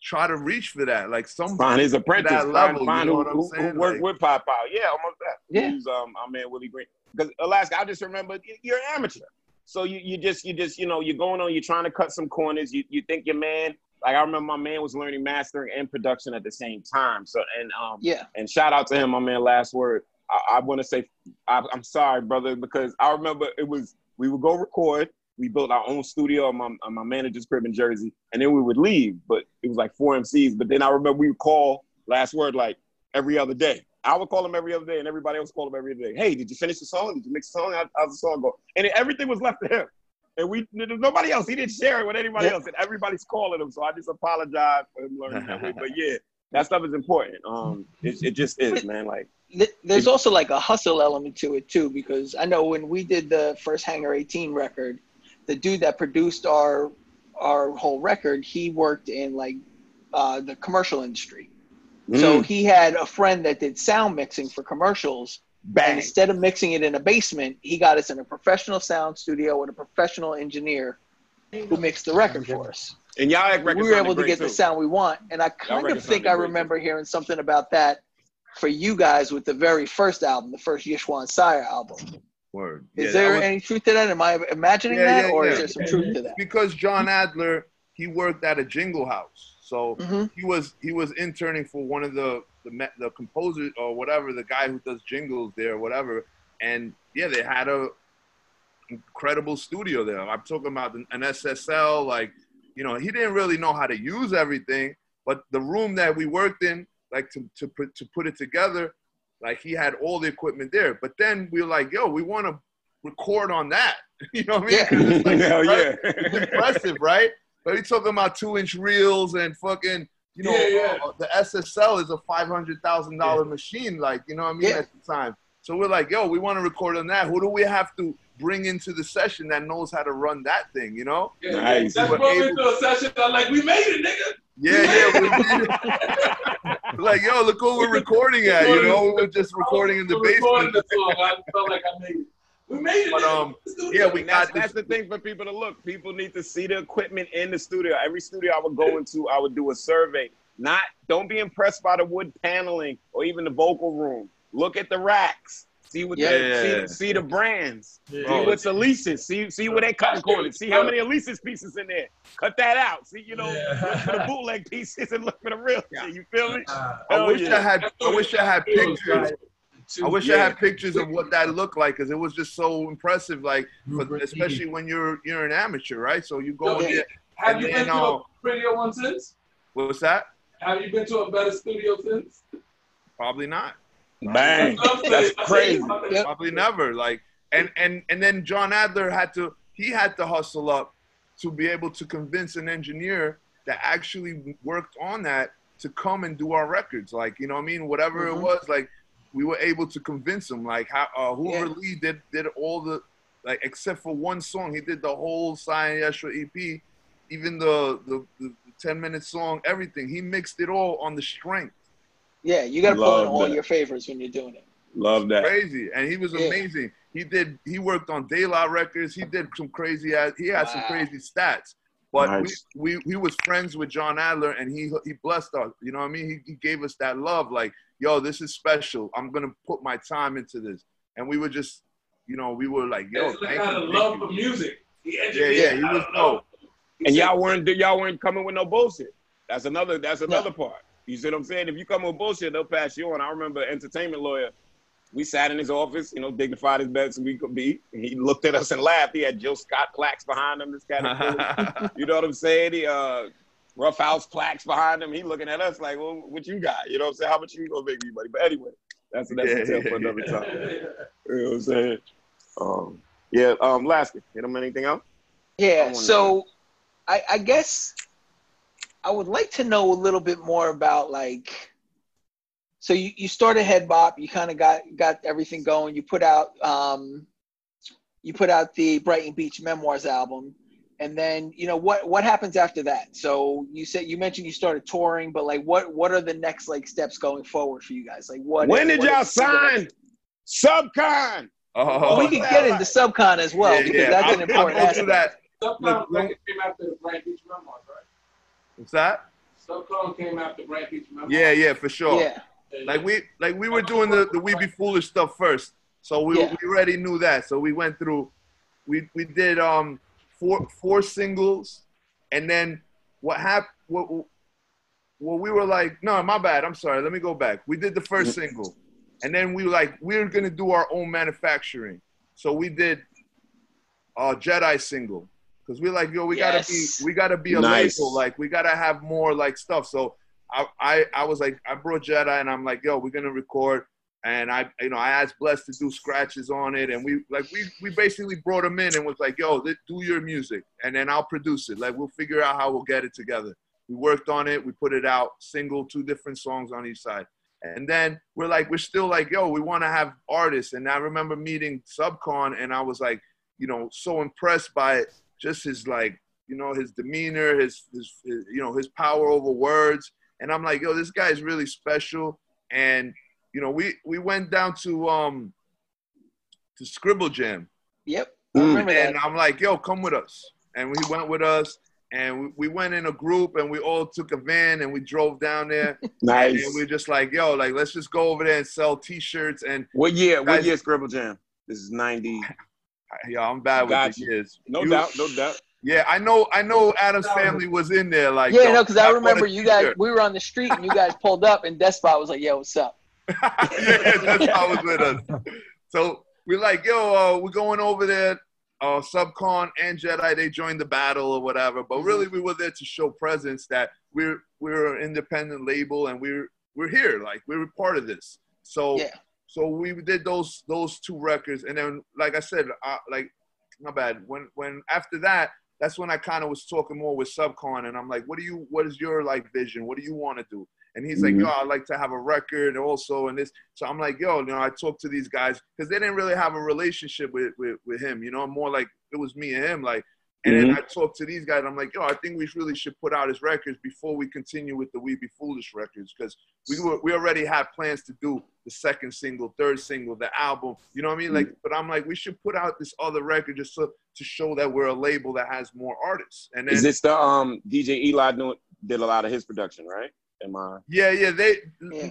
try to reach for that. Like somebody find his apprentice. That level, find, you know who, who, who worked like, with Pop Out. Yeah, almost that. Yeah. Who's, um, I mean, Willie Green. Because Alaska, I just remember, you're an amateur. So you, you just, you just, you know, you're going on, you're trying to cut some corners. You, you think your man, like I remember my man was learning mastering and production at the same time. So, and, um, yeah. and shout out to him, my man, Last Word. I, I want to say, I, I'm sorry, brother, because I remember it was, we would go record, we built our own studio on my, on my manager's crib in Jersey, and then we would leave, but it was like four M Cs, but then I remember we would call Last Word like every other day. I would call him every other day, and everybody else called him every other day. Hey, did you finish the song? Did you mix the song? How, how's the song go? And it, everything was left to him. And we, nobody else, he didn't share it with anybody else, and everybody's calling him, so I just apologize for him learning that way, but yeah. That stuff is important. Um, it, it just is, man. Like, there's also like a hustle element to it too, because I know when we did the first Hangar eighteen record, the dude that produced our our whole record, he worked in like uh, the commercial industry. Mm. So he had a friend that did sound mixing for commercials. Bang. And instead of mixing it in a basement, he got us in a professional sound studio with a professional engineer who mixed the record for us. And y'all we were able to get too. the sound we want. And I kind of think I remember too. hearing something about that for you guys with the very first album, the first Yeshua and Sire album. Word. Is yeah, there was... any truth to that? Am I imagining yeah, that? Yeah, or yeah. is there some truth to that? Because John Adler, he worked at a jingle house. So mm-hmm. he was he was interning for one of the, the, the composers or whatever, the guy who does jingles there, whatever. And yeah, they had a incredible studio there. I'm talking about an S S L, like, you know, he didn't really know how to use everything, but the room that we worked in, like to, to, put, to put it together, like he had all the equipment there. But then we were like, yo, we want to record on that. You know what I mean? Yeah. It's like Hell impressive. Yeah. It's impressive, right? But he's talking about two inch reels and fucking, you know, yeah, yeah. Uh, the S S L is a five hundred thousand dollars yeah. machine, like, you know what I mean, yeah. at the time. So we're like, yo, we want to record on that. Who do we have to bring into the session that knows how to run that thing, you know? Yeah, nice. That's what into a session. I'm like, we made it, nigga. Yeah, yeah. We did it. Like, yo, look what we're recording at, you know? We were just recording in the basement. The song. I felt like I made it. We made it. But, um, yeah, we that's, got that's the thing for people to look. People need to see the equipment in the studio. Every studio I would go into, I would do a survey. Not, don't be impressed by the wood paneling or even the vocal room. Look at the racks. See what yeah. they, see, see the brands. Yeah. See what's Elise's. See see what they cutting corners. See how many Elise's pieces in there. Cut that out. See, you know, yeah. look for the bootleg pieces and look for the real yeah. shit. You feel me? Uh, I wish yeah. I had I wish I had pictures. I wish yeah. I had pictures of what that looked like, because it was just so impressive, like for, especially when you're you're an amateur, right? So you go so, in there. Have you been to a prettier one since? What's that? Have you been to a better studio since? Probably not. Bang! That's crazy. Yep. Probably never. Like, and and and then John Adler had to he had to hustle up to be able to convince an engineer that actually worked on that to come and do our records. Like, you know what I mean? Whatever mm-hmm. it was, like, we were able to convince him. Like, how, uh, whoever yeah. Lee did, did all the, like, except for one song, he did the whole Sign Yeshua E P, even the, the, the ten minute song, everything. He mixed it all on the strength. Yeah, you got to pull in all your favorites when you're doing it. Love that. Crazy. And he was yeah. amazing. He did, he worked on De La Records. He did some crazy ass, he had wow. some crazy stats. But nice. we, we, we was friends with John Adler, and he he blessed us. You know what I mean? He, he gave us that love. Like, yo, this is special. I'm going to put my time into this. And we were just, you know, we were like, yo, thank you. Of love for music. He educated. Yeah, yeah, he was dope. And y'all weren't, y'all weren't coming with no bullshit. That's another, that's another no. part. You see what I'm saying? If you come with bullshit, they'll pass you on. I remember an entertainment lawyer. We sat in his office, you know, dignified as best we could be. He looked at us and laughed. He had Jill Scott plaques behind him, this kind of thing. You know what I'm saying? He, uh, Rough House plaques behind him. He looking at us like, well, what you got? You know what I'm saying? How much you gonna make me, buddy? But anyway, that's a yeah, tale yeah, for another time. Yeah, yeah. You know what I'm saying? Um, yeah, um, Alaska, hit him anything else? Yeah, so I, I guess I would like to know a little bit more about, like, so you, you started Headbop, you kind of got, got everything going. You put out um, you put out the Brighton Beach Memoirs album, and then you know what what happens after that? So you said you mentioned you started touring, but like what what are the next like steps going forward for you guys? Like what? When is, did y'all sign Subcon? Oh, well, we can get into Subcon as well yeah, because yeah. that's I'll, an important I'll aspect. That. Subcon no, came after the Brighton Beach Memoirs, right? What's that? Subcon came after Brighton Beach Memoirs. Yeah, yeah, for sure. Yeah. Like we, like we were doing the, the We Be Foolish stuff first, so we, yeah. we already knew that. So we went through, we we did um four four singles, and then what happened? What, what we were like, no, my bad. I'm sorry. Let me go back. We did the first single, and then we were like we're gonna do our own manufacturing. So we did a Jedi single because we like yo, we yes. gotta be we gotta be a nice. label. Like we gotta have more like stuff. So. I, I, I was like, I brought Jedi and I'm like, yo, we're going to record. And I, you know, I asked Bless to do scratches on it. And we like, we, we basically brought him in and was like, yo, do your music and then I'll produce it. Like, we'll figure out how we'll get it together. We worked on it. We put it out single, two different songs on each side. And then we're like, we're still like, yo, we want to have artists. And I remember meeting Subcon and I was like, you know, so impressed by it. Just his like, you know, his demeanor, his, his, his you know, his power over words. And I'm like, yo, this guy's really special. And, you know, we, we went down to um to Scribble Jam. Yep. I remember that. And I'm like, yo, come with us. And we went with us. And we, we went in a group. And we all took a van. And we drove down there. Nice. And we were just like, yo, like, let's just go over there and sell T-shirts. And what year? What year Scribble Jam? This is ninety. Yo, I'm bad with the years. No doubt. No doubt. Yeah, I know. I know Adam's family was in there. Like, yeah, no, because I remember you guys. We were on the street, and you guys pulled up, and Despot was like, "Yo, what's up?" Yeah, Despot was with us. So we're like, "Yo, uh, we're going over there." Uh, Subcon and Jedi, they joined the battle or whatever. But really, we were there to show presence that we're we're an independent label, and we're we're here. Like, we're part of this. So yeah. so we did those those two records, and then like I said, uh, like my bad. When when after that. That's when I kind of was talking more with Subcon, and I'm like, "What do you? What is your like vision? What do you want to do?" And he's mm-hmm. like, "Yo, I'd like to have a record also, and this." So I'm like, "Yo, you know, I talked to these guys because they didn't really have a relationship with, with with him, you know, more like it was me and him, like." And mm-hmm. then I talked to these guys, and I'm like, "Yo, I think we really should put out his records before we continue with the We Be Foolish records because we were, we already had plans to do the second single, third single, the album, you know what I mean?" Like, but I'm like, we should put out this other record just so, to show that we're a label that has more artists. And then, is this the um, D J Eli doing, did a lot of his production, right? Am I? Yeah, yeah. They yeah.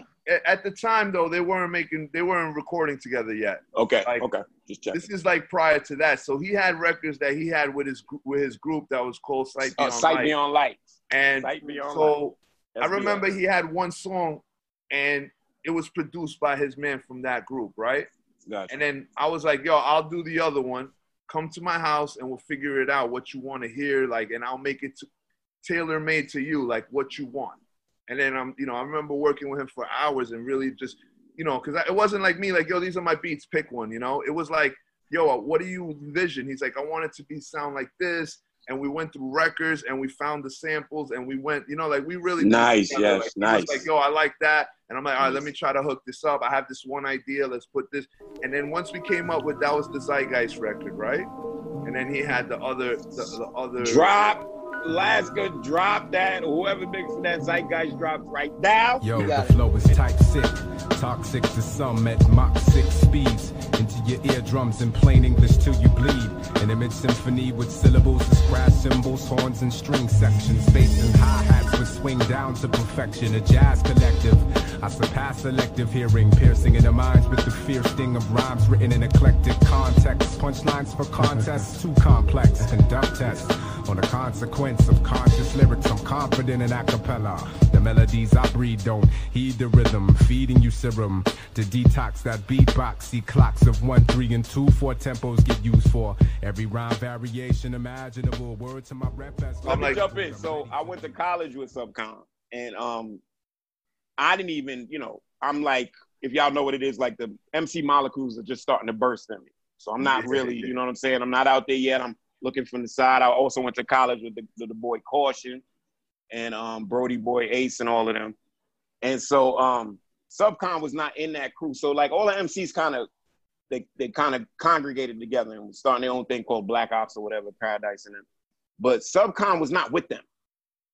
at the time though they weren't making, they weren't recording together yet. Okay, like, okay. Just check. This is like prior to that. So he had records that he had with his with his group that was called Sight Beyond uh, Sight Light. Beyond Light. And Sight Beyond so Light. I remember he had one song, and it was produced by his man from that group, right? Gotcha. And then I was like, "Yo, I'll do the other one. Come to my house, and we'll figure it out. What you want to hear, like, and I'll make it tailor made to you, like what you want." And then I'm, you know, I remember working with him for hours and really just, you know, because it wasn't like me, like, "Yo, these are my beats, pick one," you know? It was like, "Yo, what do you envision?" He's like, "I want it to be sound like this. and we went through records and we found the samples and we went, you know, like we really nice, yes, like, nice. Like, yo, I like that, and I'm like, all right, let me try to hook this up. I have this one idea. Let's put this. And then once we came up with that was the Zeitgeist record, right? And then he had the other, the, the other drop. Alaska, drop that. Whoever mixing that Zeitgeist drops right now. Yo, the flow is type sick. Toxic to some at Mach six speeds. Into your eardrums in plain English till you bleed. An image symphony with syllables, describe symbols, horns and string sections. Bass and hi-hats would swing down to perfection. A jazz collective. I surpass selective hearing, piercing in the minds with the fierce sting of rhymes written in eclectic context. Punchlines for contests too complex. Conduct tests on the consequence of conscious lyrics. I'm confident in acapella. The melodies I breathe don't heed the rhythm. Feeding you serum to detox that beatbox. See clocks of one, three, and two, four tempos get used for every rhyme variation imaginable. Word to my rep. Let me jump in. So I went to college with Subcon, and um. I didn't even, you know, I'm like, if y'all know what it is, like the M C molecules are just starting to burst in me. So I'm not really, you know what I'm saying? I'm not out there yet. I'm looking from the side. I also went to college with the, the, the boy Caution and um, Brody Boy Ace and all of them. And so um, Subcon was not in that crew. So like all the M Cs kind of, they, they kind of congregated together and was starting their own thing called Black Ops or whatever, Paradise and them. But Subcon was not with them.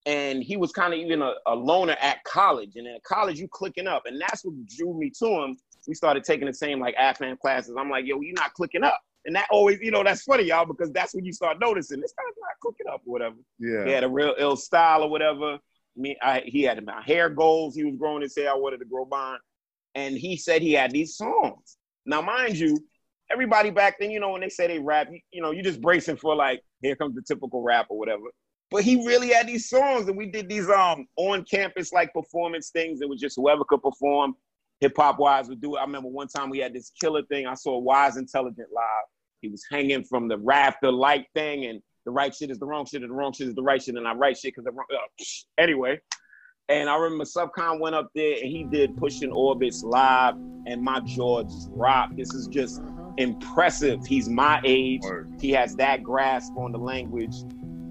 And he was kind of even a, a loner at college. And in college, you clicking up. And that's what drew me to him. We started taking the same, like, AFAM classes. I'm like, yo, you're not clicking up. And that always, you know, that's funny, y'all, because that's when you start noticing. This guy's not clicking up or whatever. Yeah. He had a real ill style or whatever. Me, I, he had my hair goals. He was growing his hair. I wanted to grow mine. And he said he had these songs. Now, mind you, everybody back then, you know, when they say they rap, you, you know, you're just bracing for, like, here comes the typical rap or whatever. But he really had these songs, and we did these um on-campus like performance things. It was just whoever could perform, hip-hop wise would do it. I remember one time we had this killer thing. I saw Wise Intelligent live. He was hanging from the raft, the light thing, and the right shit is the wrong shit, and the wrong shit is the right shit, and I right shit because the wrong. Uh, anyway, and I remember Subcon went up there and he did Pushing Orbits live, and my jaw just dropped. This is just impressive. He's my age. He has that grasp on the language.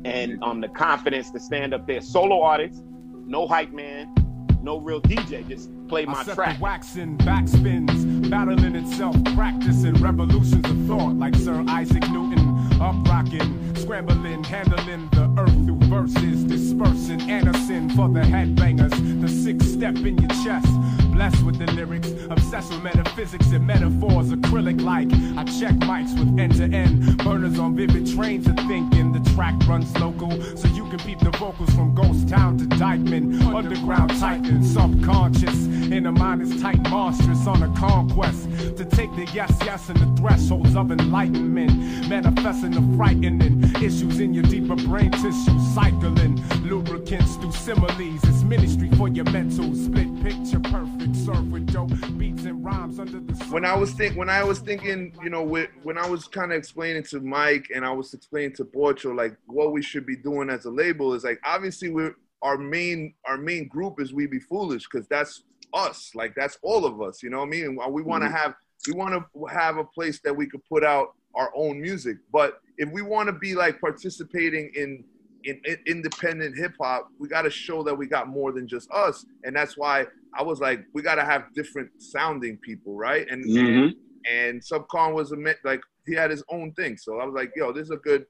And um, the confidence to stand up there. Solo artist, no hype man, no real D J, just play my track. Waxing, backspins, battling itself, practicing revolutions of thought like Sir Isaac Newton. Up rocking, scrambling, handling the earth through verses, dispersing Anderson for the headbangers. The sixth step in your chest, blessed with the lyrics, obsessed with metaphysics and metaphors, acrylic-like. I check mics with end-to-end burners on vivid trains of thinking. The track runs local, so you can peep the vocals from Ghost Town to Dykeman. Underground Titan, subconscious, inner mind is tight, monstrous on a conquest to take the yes, yes, and the thresholds of enlightenment, manifesting. The frightening issues in your deeper brain tissue, cycling lubricants through similes. It's ministry for your mental. Split picture perfect, serve with dope beats and rhymes under the. When I was think, when I was thinking, you know, with, when I was kind of explaining to Mike and I was explaining to Porcho, like what we should be doing as a label is like obviously we're our main our main group is We Be Foolish because that's us, like that's all of us, you know what I mean? We want to mm-hmm. have we want to have a place that we could put out our own music. But if we want to be like participating in, in, in independent hip hop, we got to show that we got more than just us. And that's why I was like, we got to have different sounding people. Right. And, mm-hmm. and Subcon was a like, he had his own thing. So I was like, yo, this is a good,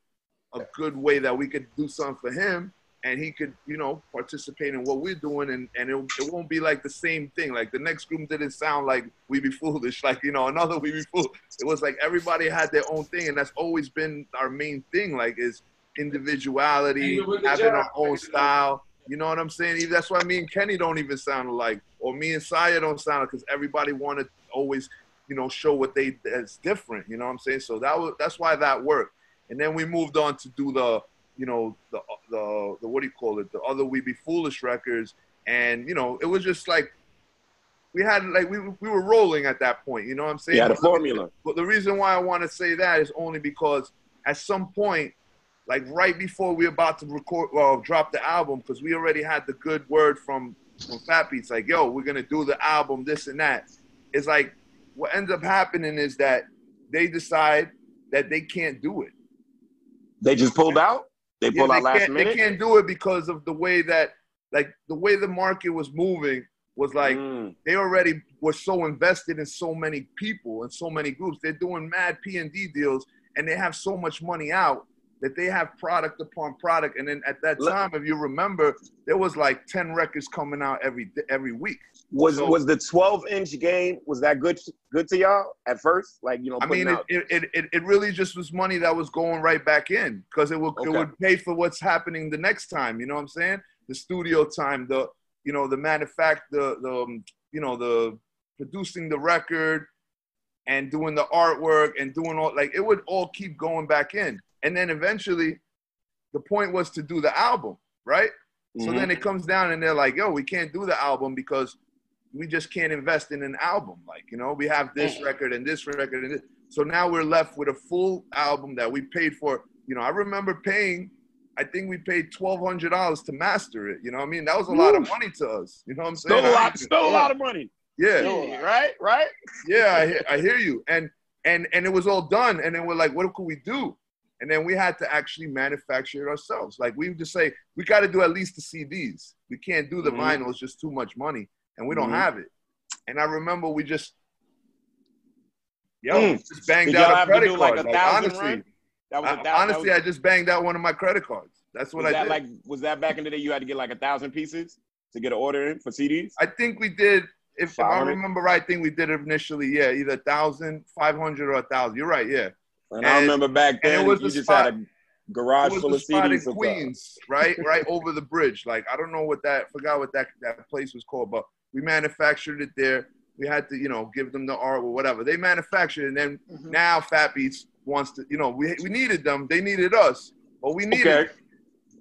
a good way that we could do something for him and he could, you know, participate in what we're doing. And, and it, it won't be like the same thing. Like the next group didn't sound like We Be Foolish, like, you know, another We Be Foolish. It was like everybody had their own thing. And that's always been our main thing, like is individuality, having our own style. You know what I'm saying? That's why me and Kenny don't even sound alike, or me and Saya don't sound alike, because everybody wanted to always, you know, show what they, that's different. You know what I'm saying? So that was, that's why that worked. And then we moved on to do the, you know, the, the, the, what do you call it? The other We Be Foolish records. And, you know, it was just like, we had, like, we, we were rolling at that point, you know what I'm saying? Yeah, the formula. But the reason why I want to say that is only because at some point, like right before we were about to record, well, drop the album, because we already had the good word from, from Fat Beats, like, yo, we're going to do the album, this and that. It's like, what ends up happening is that they decide that they can't do it. They just pulled out? They pulled yeah, out they last minute. They can't do it because of the way that, like, the way the market was moving was like mm. they already were so invested in so many people and so many groups. They're doing mad P and D deals, and they have so much money out that they have product upon product. And then at that time, if you remember, there was like ten records coming out every every week. Was so, was the twelve inch game, was that good good to y'all at first? Like, you know, I mean, it, it, it, it really just was money that was going right back in because it would okay. it would pay for what's happening the next time. You know what I'm saying? The studio time, the you know the manufact, the the um, you know the producing the record and doing the artwork and doing all, like, it would all keep going back in. And then eventually, the point was to do the album, right? Mm-hmm. So then it comes down and they're like, yo, we can't do the album because we just can't invest in an album. Like, you know, we have this record and this record and this. So now we're left with a full album that we paid for. You know, I remember paying, I think we paid twelve hundred dollars to master it. You know what I mean? That was a Ooh. lot of money to us. You know what I'm saying? Still a lot, still a lot of money. Yeah. yeah. Right? Right? Yeah, I, I hear you. And, and, and it was all done. And then we're like, what could we do? And then we had to actually manufacture it ourselves. Like, we would just say, we got to do at least the C Ds. We can't do the mm-hmm. vinyl. It's just too much money. And we don't mm-hmm. have it. And I remember we just, yo, mm. just banged Did out a credit card. Like, a like, honestly, run? That was a thousand, I, honestly that was... I just banged out one of my credit cards. That's what was I that did. Like, was that back in the day you had to get like a thousand pieces to get an order in for C Ds? I think we did. If, if I remember right, I think we did it initially, yeah, either a thousand, five hundred, or a thousand. You're right, yeah. And, and I remember back then, it was you the just spot, had a garage full of C Ds. In Queens, right, right over the bridge. Like, I don't know what that, forgot what that that place was called, but we manufactured it there. We had to, you know, give them the art or whatever they manufactured, it. And then mm-hmm. now Fat Beats wants to, you know, we we needed them, they needed us, but we needed. Okay.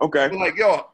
Okay. We're like, yo,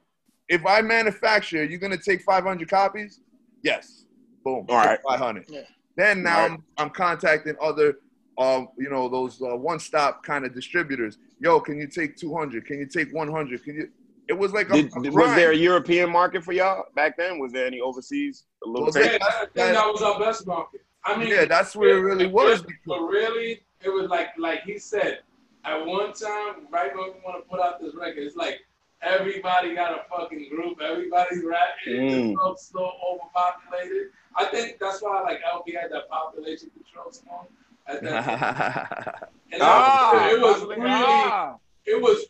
if I manufacture, you're gonna take five hundred copies? Yes. Boom. All right. five hundred. Yeah. Then now right. I'm, I'm contacting other. Uh, you know, those uh, one-stop kind of distributors. Yo, can you take two hundred? Can you take one hundred? Can you? It was like a, did, a was there a European market for y'all back then? Was there any overseas? A little was that, I think that was our best market. I mean, yeah, that's where it, it really was. It, but really, it was like like he said. At one time, right when we want to put out this record, it's like everybody got a fucking group. Everybody's rapping. Mm. It's so, so overpopulated. I think that's why like L B had that population control song. At that and ah, was, it was really, ah. it was,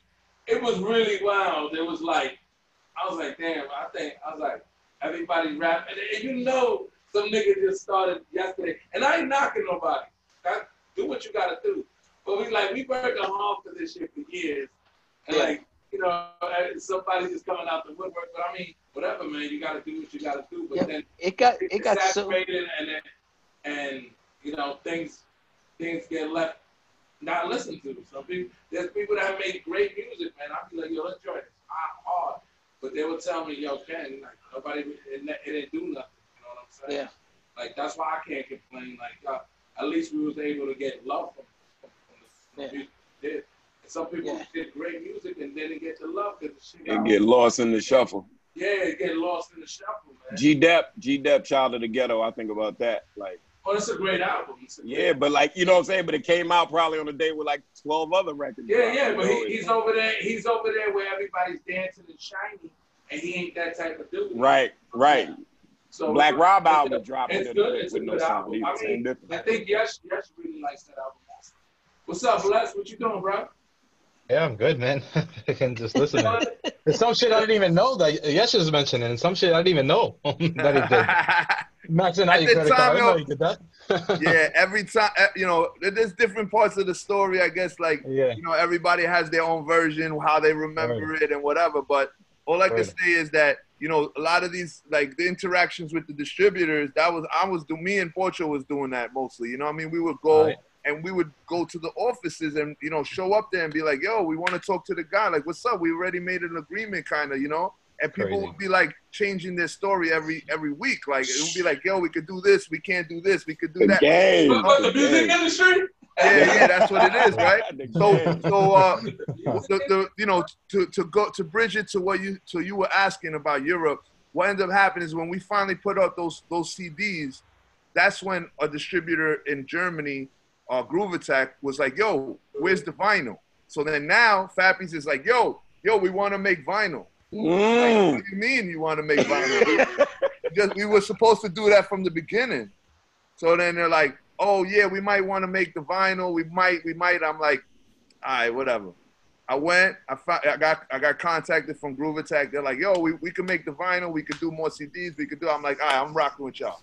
it was really wild. It was like, I was like, damn. I think I was like, everybody rapping, and, and you know, some nigga just started yesterday, and I ain't knocking nobody. I, do what you gotta do. But we like, we working hard for this shit for years, and yeah. like, you know, somebody just coming out the woodwork. But I mean, whatever, man. You gotta do what you gotta do. But yeah, then it got, it got saturated, so... and then, and you know, things. Things get left not listened to. Some people, there's people that have made great music, man. I'd be like, yo, let's try this hard, but they would tell me, yo, Ken, like nobody, it, it didn't do nothing. You know what I'm saying? Yeah. Like that's why I can't complain. Like uh, at least we was able to get love from, from, from the yeah. music we did. And some people yeah. did great music and didn't get the love because the shit. They get lost in the shuffle. Yeah, they get lost in the shuffle, man. G Dep, G Dep, Child of the Ghetto. I think about that, like. Oh, that's a great album. A yeah, great. But like, you know what I'm saying? But it came out probably on a day with like twelve other records. Yeah, yeah, but he, he's over there, he's over there where everybody's dancing and shiny, and he ain't that type of dude. Right, right. So Black Rob album dropped it. It's good, it's a good album. I mean, I think Yesh, Yesh really likes that album. What's up, Bless? What you doing, bro? Yeah, I'm good, man. I can just listen. There's some shit I didn't even know that Yesh was mentioning, and some shit I didn't even know that he did. Max and I, you time, I know you did that. Yeah, every time, you know, there's different parts of the story, I guess, like, yeah. you know, everybody has their own version, how they remember right. it and whatever. But all I right. can say is that, you know, a lot of these, like, the interactions with the distributors, that was, I was doing, me and Porcho was doing that mostly, you know what I mean? We would go right. and we would go to the offices and, you know, show up there and be like, yo, we want to talk to the guy. Like, what's up? We already made an agreement kind of, you know? And people Crazy. would be like changing their story every every week. Like it would be like, yo, we could do this, we can't do this, we could do the that. Game. But, but the music game. industry. Yeah, yeah, that's what it is, right? So, so uh, the, the, you know, to to go to bridge it to what you to you were asking about Europe. What ended up happening is when we finally put up those those C Ds, that's when a distributor in Germany, uh, Groove Attack, was like, yo, where's the vinyl? So then now Fat Beats is like, yo, yo, we want to make vinyl. Mm. Like, what do you mean you want to make vinyl? Just, we were supposed to do that from the beginning. So then they're like, oh yeah, we might want to make the vinyl. We might, we might. I'm like, all right, whatever. I went, I, found, I got I got contacted from Groove Attack. They're like, yo, we, we can make the vinyl. We could do more C Ds. We could do, I'm like, all right, I'm rocking with y'all.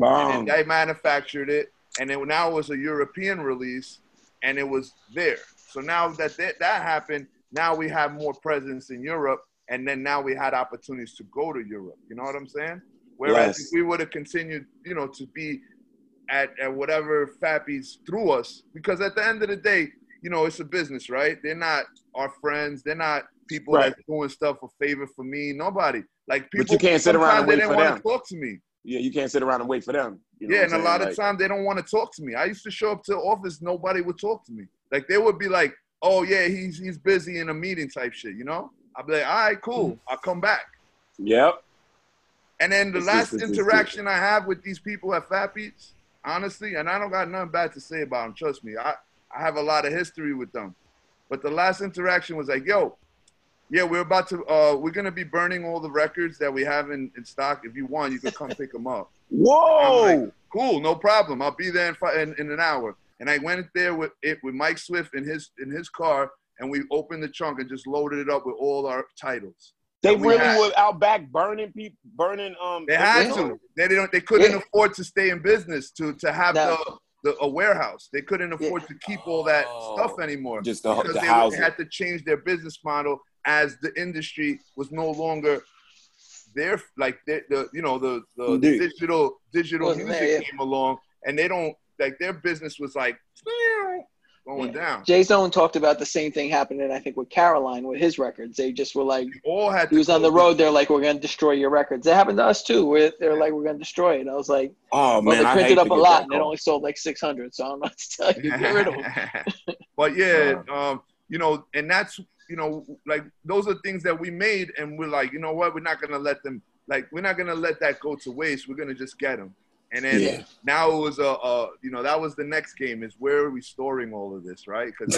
And they manufactured it. And then now it was a European release and it was there. So now that, that that happened, now we have more presence in Europe. And then now we had opportunities to go to Europe. You know what I'm saying? Whereas yes. if we would have continued, you know, to be at, at whatever Fat Beats threw us, because at the end of the day, you know, it's a business, right? They're not our friends. They're not people right. that's doing stuff for favor for me. Nobody. Like people, but you can't sit around and wait for them. They didn't want to talk to me. Yeah, you can't sit around and wait for them. You know yeah, and saying? a lot like, of times they don't want to talk to me. I used to show up to the office, nobody would talk to me. Like they would be like, oh yeah, he's he's busy in a meeting type shit, you know? I'd be like, all right, cool. I'll come back. Yep. And then the it's last it's interaction it's I have with these people at Fat Beats, honestly, and I don't got nothing bad to say about them, trust me. I, I have a lot of history with them. But the last interaction was like, yo, yeah, we're about to, uh, we're going to be burning all the records that we have in, in stock. If you want, you can come pick them up. Whoa. I'm like, cool, no problem. I'll be there in, five, in, in an hour. And I went there with it with Mike Swift in his in his car, and we opened the trunk and just loaded it up with all our titles. They really had. were out back burning people, burning. Um, they had to. They didn't. They couldn't yeah. afford to stay in business to to have no. the, the a warehouse. They couldn't afford yeah. to keep all that oh. stuff anymore. Just the, because the they housing. had to change their business model as the industry was no longer there. Like the, the you know the the Dude. digital digital Wasn't music there, yeah. came along, and they don't. Like their business was like going yeah. down. Jay Zone talked about the same thing happening, I think, with Caroline with his records. They just were like, we all had he was on the road. They're like, we're gonna destroy your records. That happened to us too. Where they're like, we're gonna destroy it. I was like, oh well, man, they printed up a lot and it only sold like six hundred. So I'm not to tell you, get rid of them. But yeah, um, you know, and that's you know, like those are things that we made, and we're like, you know what, we're not gonna let them. Like we're not gonna let that go to waste. We're gonna just get them. And then yeah. now it was a, a, you know, that was the next game is where are we storing all of this, right? Because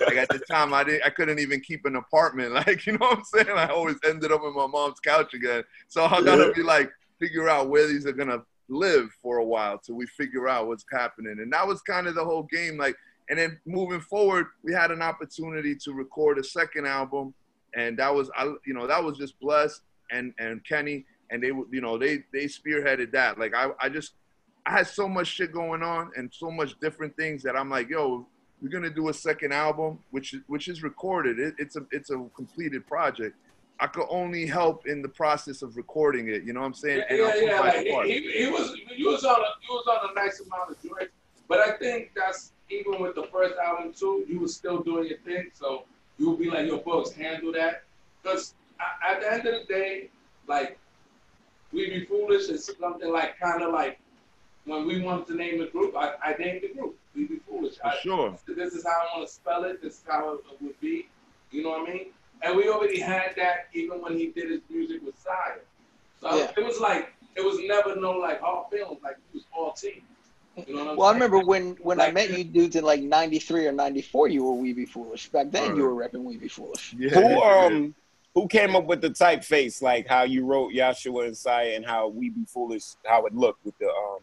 like at the time I didn't, I couldn't even keep an apartment, like you know what I'm saying. I always ended up on my mom's couch again. So I gotta be like figure out where these are gonna live for a while till we figure out what's happening. And that was kind of the whole game, like. And then moving forward, we had an opportunity to record a second album, and that was I, you know, that was just Bless and and Kenny. And they, you know, they they spearheaded that. Like I, I just, I had so much shit going on and so much different things that I'm like, yo, we're gonna do a second album, which which is recorded. It, it's a it's a completed project. I could only help in the process of recording it. You know what I'm saying? Yeah, and yeah. yeah. Like he, he, he was you was on a you was on a nice amount of joy, but I think that's even with the first album too. You was still doing your thing, so you would be like, yo, folks, handle that. Because at the end of the day, like. We Be Foolish is something like kind of like when we wanted to name the group, I, I named the group. We Be Foolish. I, sure. This is how I want to spell it. This is how it would be. You know what I mean? And we already had that even when he did his music with Sire. So yeah. it was like, it was never no like all films, like it was all team. You know what I'm well, saying? I remember when, when like, I met you dudes in like ninety-three or ninety-four, you were We Be Foolish. Back then right. you were repping We Be Foolish. Yeah. Who, um, Who came up with the typeface, like how you wrote Yeshua and Saya and how We Be Foolish, how it looked with the, um,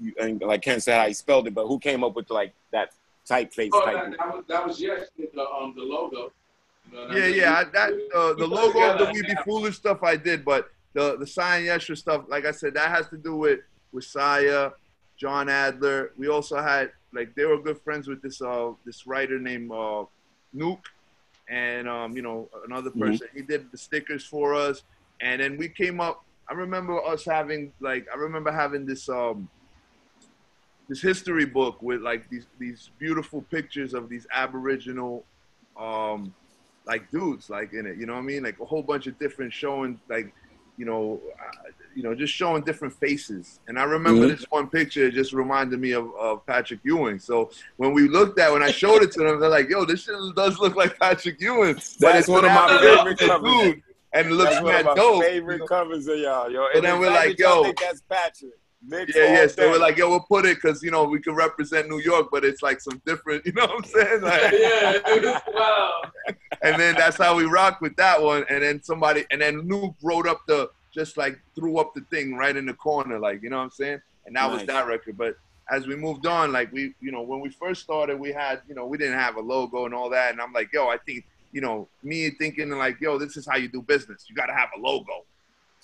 you, and like Ken said, how he spelled it, but who came up with like that typeface? Oh, type that, that was, that was Yesh with the, um, the logo. You know, that yeah, was, yeah, I, that, uh, the logo of the We Be Foolish stuff I did, but the, the Saya and Yeshua stuff, like I said, that has to do with, with Saya, John Adler. We also had, like, they were good friends with this, uh, this writer named uh, Nuke. And, um, you know, another person, mm-hmm. he did the stickers for us. And then we came up, I remember us having, like, I remember having this, um, this history book with, like, these, these beautiful pictures of these Aboriginal, um, like, dudes, like, in it, you know what I mean? Like, a whole bunch of different showing, like, you know, uh, you know, just showing different faces. And I remember mm-hmm. this one picture just reminded me of, of Patrick Ewing. So when we looked at, when I showed it to them, they're like, yo, this shit does look like Patrick Ewing. That is one of my favorite covers. And it looks like dope. Favorite covers of y'all, yo. And then we're like, yo, that's Patrick. Mix yeah, yeah. So we're like, yo, we'll put it because, you know, we can represent New York, but it's like some different, you know what I'm saying? Like, yeah, it was wild. And then that's how we rocked with that one. And then somebody, and then Luke wrote up the, just like threw up the thing right in the corner, like, you know what I'm saying? And that nice. was that record. But as we moved on, like we, you know, when we first started, we had, you know, we didn't have a logo and all that. And I'm like, yo, I think, you know, me thinking like, yo, this is how you do business. You got to have a logo.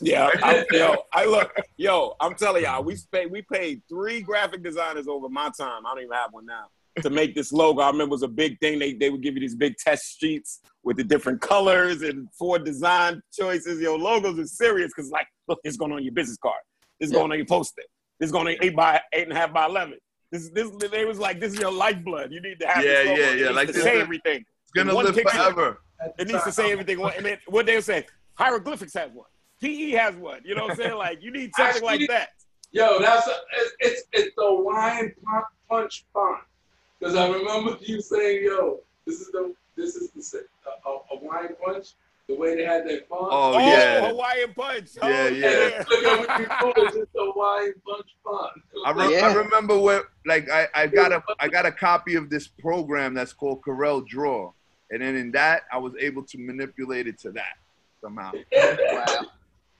Yeah, I, yo, I look, yo, I'm telling y'all, we paid, we paid three graphic designers over my time. I don't even have one now to make this logo. I remember it was a big thing. They they would give you these big test sheets with the different colors and four design choices. Yo, logos is serious because like, look, it's going on your business card. It's yeah. going on your post-it. It's going on eight by eight and a half by eleven. This this they was like, this is your lifeblood. You need to have yeah, this logo. Yeah, yeah, yeah. Like this, say everything. It's gonna live picture, forever. It needs to say everything. And then what they would say, hieroglyphics has one. P E has one, you know what I'm saying? Like, you need something like that. Yo, that's a, it's it's the Hawaiian punch font. Because I remember you saying, yo, this is the this is the a, a Hawaiian punch. The way they had that font. Oh, oh yeah, Hawaiian punch. Oh, yeah, yeah. Look at what you call it, just the Hawaiian punch font. I, re yeah. I remember where, like, I I got a I got a copy of this program that's called Corel Draw, and then in that I was able to manipulate it to that somehow. Wow.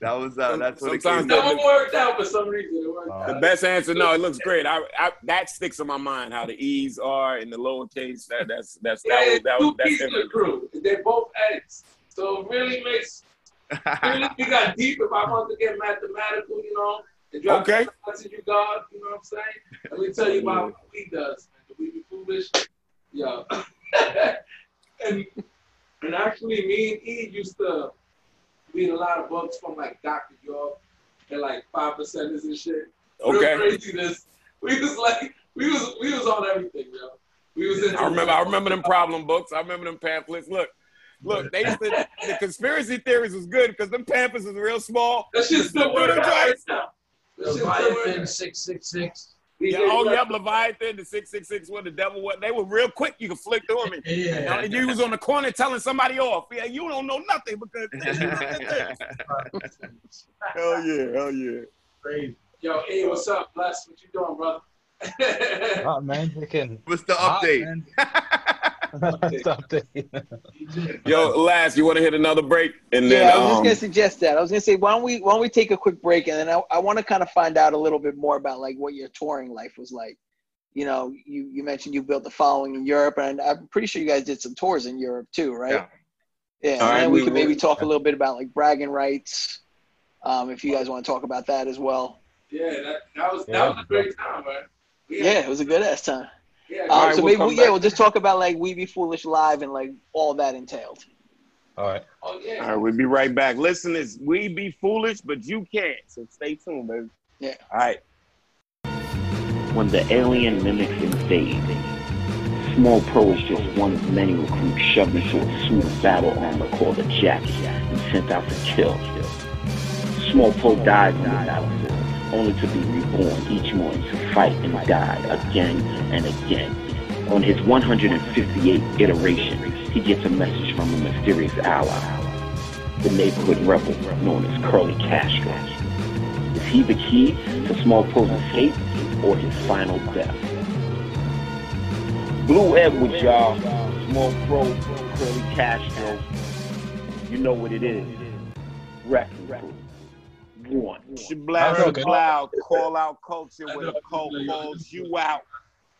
That was uh, that's what sometimes it that worked out for some reason. It worked uh, out. The best answer, no, it looks great. I, I that sticks in my mind how the E's are and the lowercase. That that's that's that yeah, was that was that's in the crew. They're both A's, so it really makes really you got deep. If I want to get mathematical, you know, and drop okay. the you got, you know what I'm saying? Let me tell you about what we does. Man. We be foolish, yeah. and and actually, me and E used to. Read a lot of books from like Doctor York and like five percenters and shit. Okay. Real craziness. We was like, we was we was on everything, yo. We was. Into I remember, I remember them problem books. I remember them pamphlets. Look, look, they used to, the conspiracy theories was good because them pamphlets was real small. That shit's still working right now. Leviathan six six six. Yeah, oh, yeah, Leviathan, the six six six, what the devil, what they were real quick. You could flick through them. Yeah. You was on the corner telling somebody off. Yeah, you don't know nothing because. Hell yeah, hell yeah. Crazy. Yo, hey, what's up, Bless? What you doing, brother? Oh, man, you can. What's the update? What's the update? Yo, Last, you want to hit another break? And then, yeah, I was um, just gonna suggest that. I was gonna say, why don't we why don't we take a quick break, and then I, I want to kind of find out a little bit more about like what your touring life was like. You know, you you mentioned you built the following in Europe, and I'm pretty sure you guys did some tours in Europe too, right? Yeah. yeah and right, then we, we can maybe talk a little bit about like Bragging Rights, um, if you guys want to talk about that as well. Yeah, that that was that yeah. was a great time, man. Yeah, yeah, it was a good ass time. Yeah, um, right, so we'll maybe we, yeah, we'll just talk about like We Be Foolish Live and like all that entailed. All right. Oh, yeah. All right, we'll be right back. Listen, it's We Be Foolish, but you can't. So stay tuned, baby. Yeah. All right. When the alien mimics invade, Small Pro is just one of many recruits shoved into a suit of battle armor called a jacket and sent out to kill. Small Pro died in the battlefield, only to be reborn each morning to fight and die again and again. On his one hundred fifty-eighth iteration, he gets a message from a mysterious ally, the neighborhood rebel known as Curly Castro. Is he the key to Small Pro's escape or his final death? Blue Edwards, y'all. Small Pro, Curly Castro. You know what it is. Wrecking Crew. One. She blast you loud, call out culture when the cult calls you out.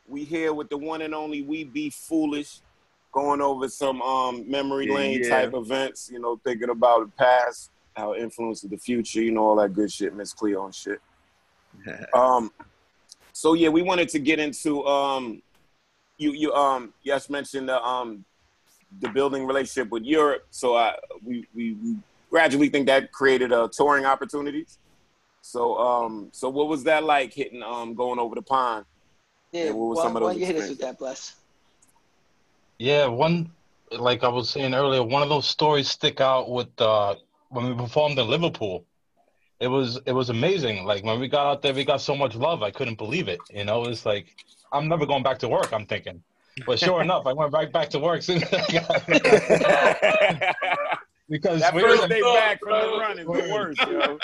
We here with the one and only We Be Foolish, going over some um, memory yeah, lane yeah. type events, you know, thinking about the past, how it influences the future, you know, all that good shit, Miss Cleo and shit. Yeah. Um, so yeah, we wanted to get into um, you, you um, Yesh mentioned the um, the building relationship with Europe. So I we we. we gradually think that created uh, touring opportunities. So um, so what was that like hitting, um, going over the pond? Yeah, and what was well, some of those well, you hit us with that, Bless. Yeah, one, like I was saying earlier, one of those stories stick out with uh, when we performed in Liverpool. It was, it was amazing. Like when we got out there, we got so much love, I couldn't believe it. You know, it's like, I'm never going back to work, I'm thinking. But sure enough, I went right back to work. Because that first day back from the run is the worst, yo.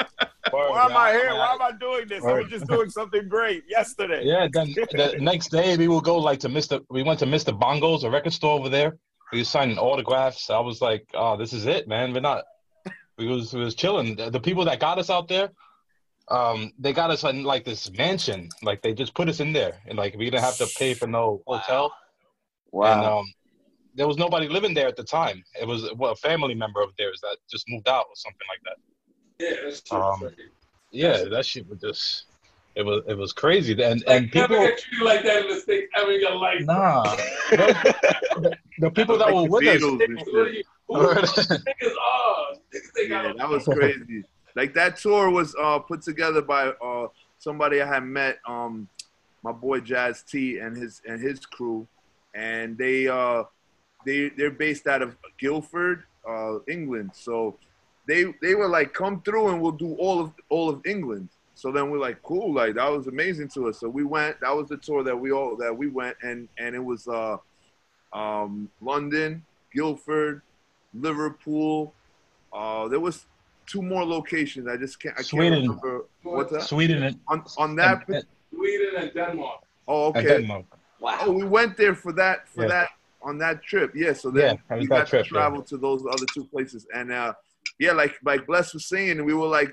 Why am I here? Why am I doing this? I was just doing something great yesterday. Yeah, then the next day we will go like to Mister We went to Mister Bongo's, a record store over there. We were signing autographs. I was like, oh, this is it, man. We're not. We was we was chilling. The people that got us out there, um, they got us in like this mansion. Like they just put us in there, and like we didn't have to pay for no hotel. Wow. And, um, there was nobody living there at the time. It was well, a family member of theirs that just moved out or something like that. Yeah, that's true. Um, yeah, that shit was just it was it was crazy. And like, and people never treated like that in the States ever in your life. Nah, the, the people that like were with us. Niggas are niggas. They got yeah, that was crazy. Like that tour was uh, put together by uh, somebody I had met, um, my boy Jazz T and his and his crew, and they. Uh, They, they're based out of Guildford, uh, England. So they they were like, come through and we'll do all of all of England. So then we're like, cool, like that was amazing to us. So we went. That was the tour that we all that we went, and and it was uh, um, London, Guildford, Liverpool. Uh, there was two more locations. I just can't. I Sweden. Can't remember. What's that? Sweden. On, on that. And, Sweden and Denmark. Oh, okay. Denmark. Wow. Oh, we went there for that for yeah. that. On that trip, yeah. So then yeah, we got trip, to travel yeah. to those other two places, and uh, yeah, like like Bless was saying, we were like,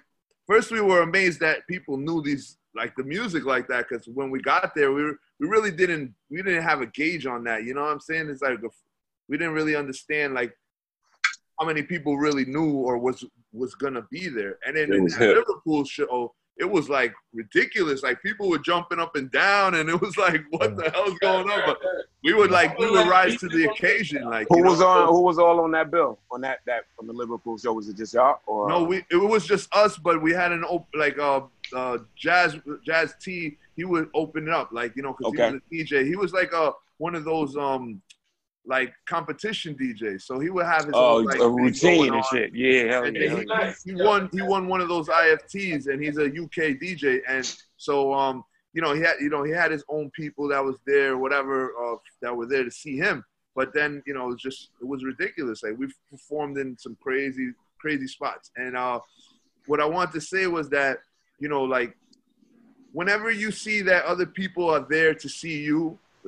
first we were amazed that people knew these like the music like that, because when we got there, we were, we really didn't we didn't have a gauge on that. You know what I'm saying? It's like we didn't really understand like how many people really knew or was was gonna be there. And then in that Liverpool show, it was like ridiculous. Like people were jumping up and down, and it was like, what the hell's going on? But we would like we would rise to the occasion. Like who was know? on? Who was all on that bill? On that that from the Liverpool show? Was it just y'all? Or no, we it was just us. But we had an op like uh, uh Jazz Jazz T. He would open it up, like you know, because okay. he was a D J. He was like a one of those um like competition D Js. So he would have his oh, own, like, a routine and shit. Yeah, hell and yeah. He, yeah. he won he won one of those I F Ts, and he's a U K D J. And so um, you know, he had you know, he had his own people that was there, whatever, uh, that were there to see him. But then, you know, it was just it was ridiculous. Like we've performed in some crazy, crazy spots. And uh what I want to say was that, you know, like whenever you see that other people are there to see you,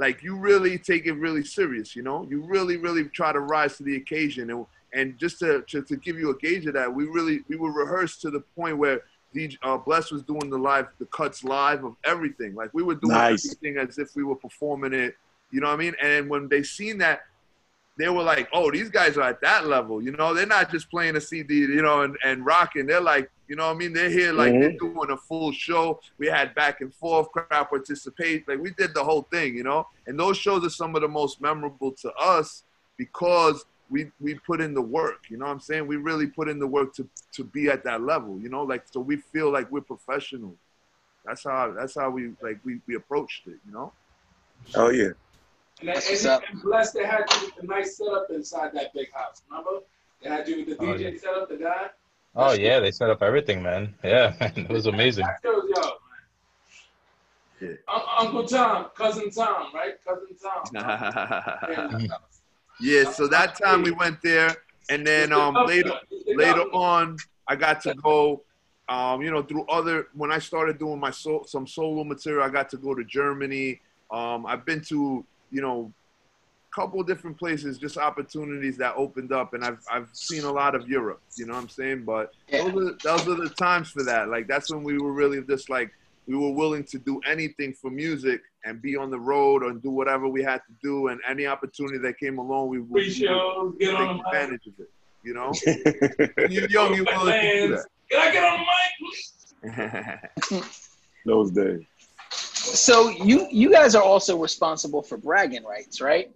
like you really take it really serious, you know. You really, really try to rise to the occasion, and and just to to, to give you a gauge of that, we really we were rehearsed to the point where D J uh, Bless was doing the live, the cuts live of everything. Like we were doing nice. everything as if we were performing it, you know what I mean? And when they seen that, they were like, "Oh, these guys are at that level, you know. They're not just playing a C D, you know, and and rocking. They're like, you know what I mean? They're here, like mm-hmm. they're doing a full show. We had back and forth, crowd participate. Like we did the whole thing, you know. And those shows are some of the most memorable to us because we we put in the work. You know what I'm saying? We really put in the work to to be at that level, you know. Like so, we feel like we're professional. That's how that's how we like we we approached it, you know. Oh yeah. And, that, and, and Bless, they had you with the nice setup inside that big house. Remember? They had you with the D J oh, yeah. setup, the guy. Oh yeah, they set up everything, man. Yeah, man. It was amazing. That shows y'all, man. Yeah. Um, Uncle Tom, cousin Tom, right? Cousin Tom. Yeah. So that time we went there, and then um, later, later on, I got to go. Um, you know, through other when I started doing my soul, some solo material, I got to go to Germany. Um, I've been to you know. couple of different places, just opportunities that opened up, and I've I've seen a lot of Europe. You know what I'm saying? But yeah. those are those are the times for that. Like that's when we were really just like we were willing to do anything for music and be on the road and do whatever we had to do, and any opportunity that came along, we would take advantage of it. You know, when you're young, you're willing to do that. Can I get on the mic? Those days. So you you guys are also responsible for Bragging Rights, right?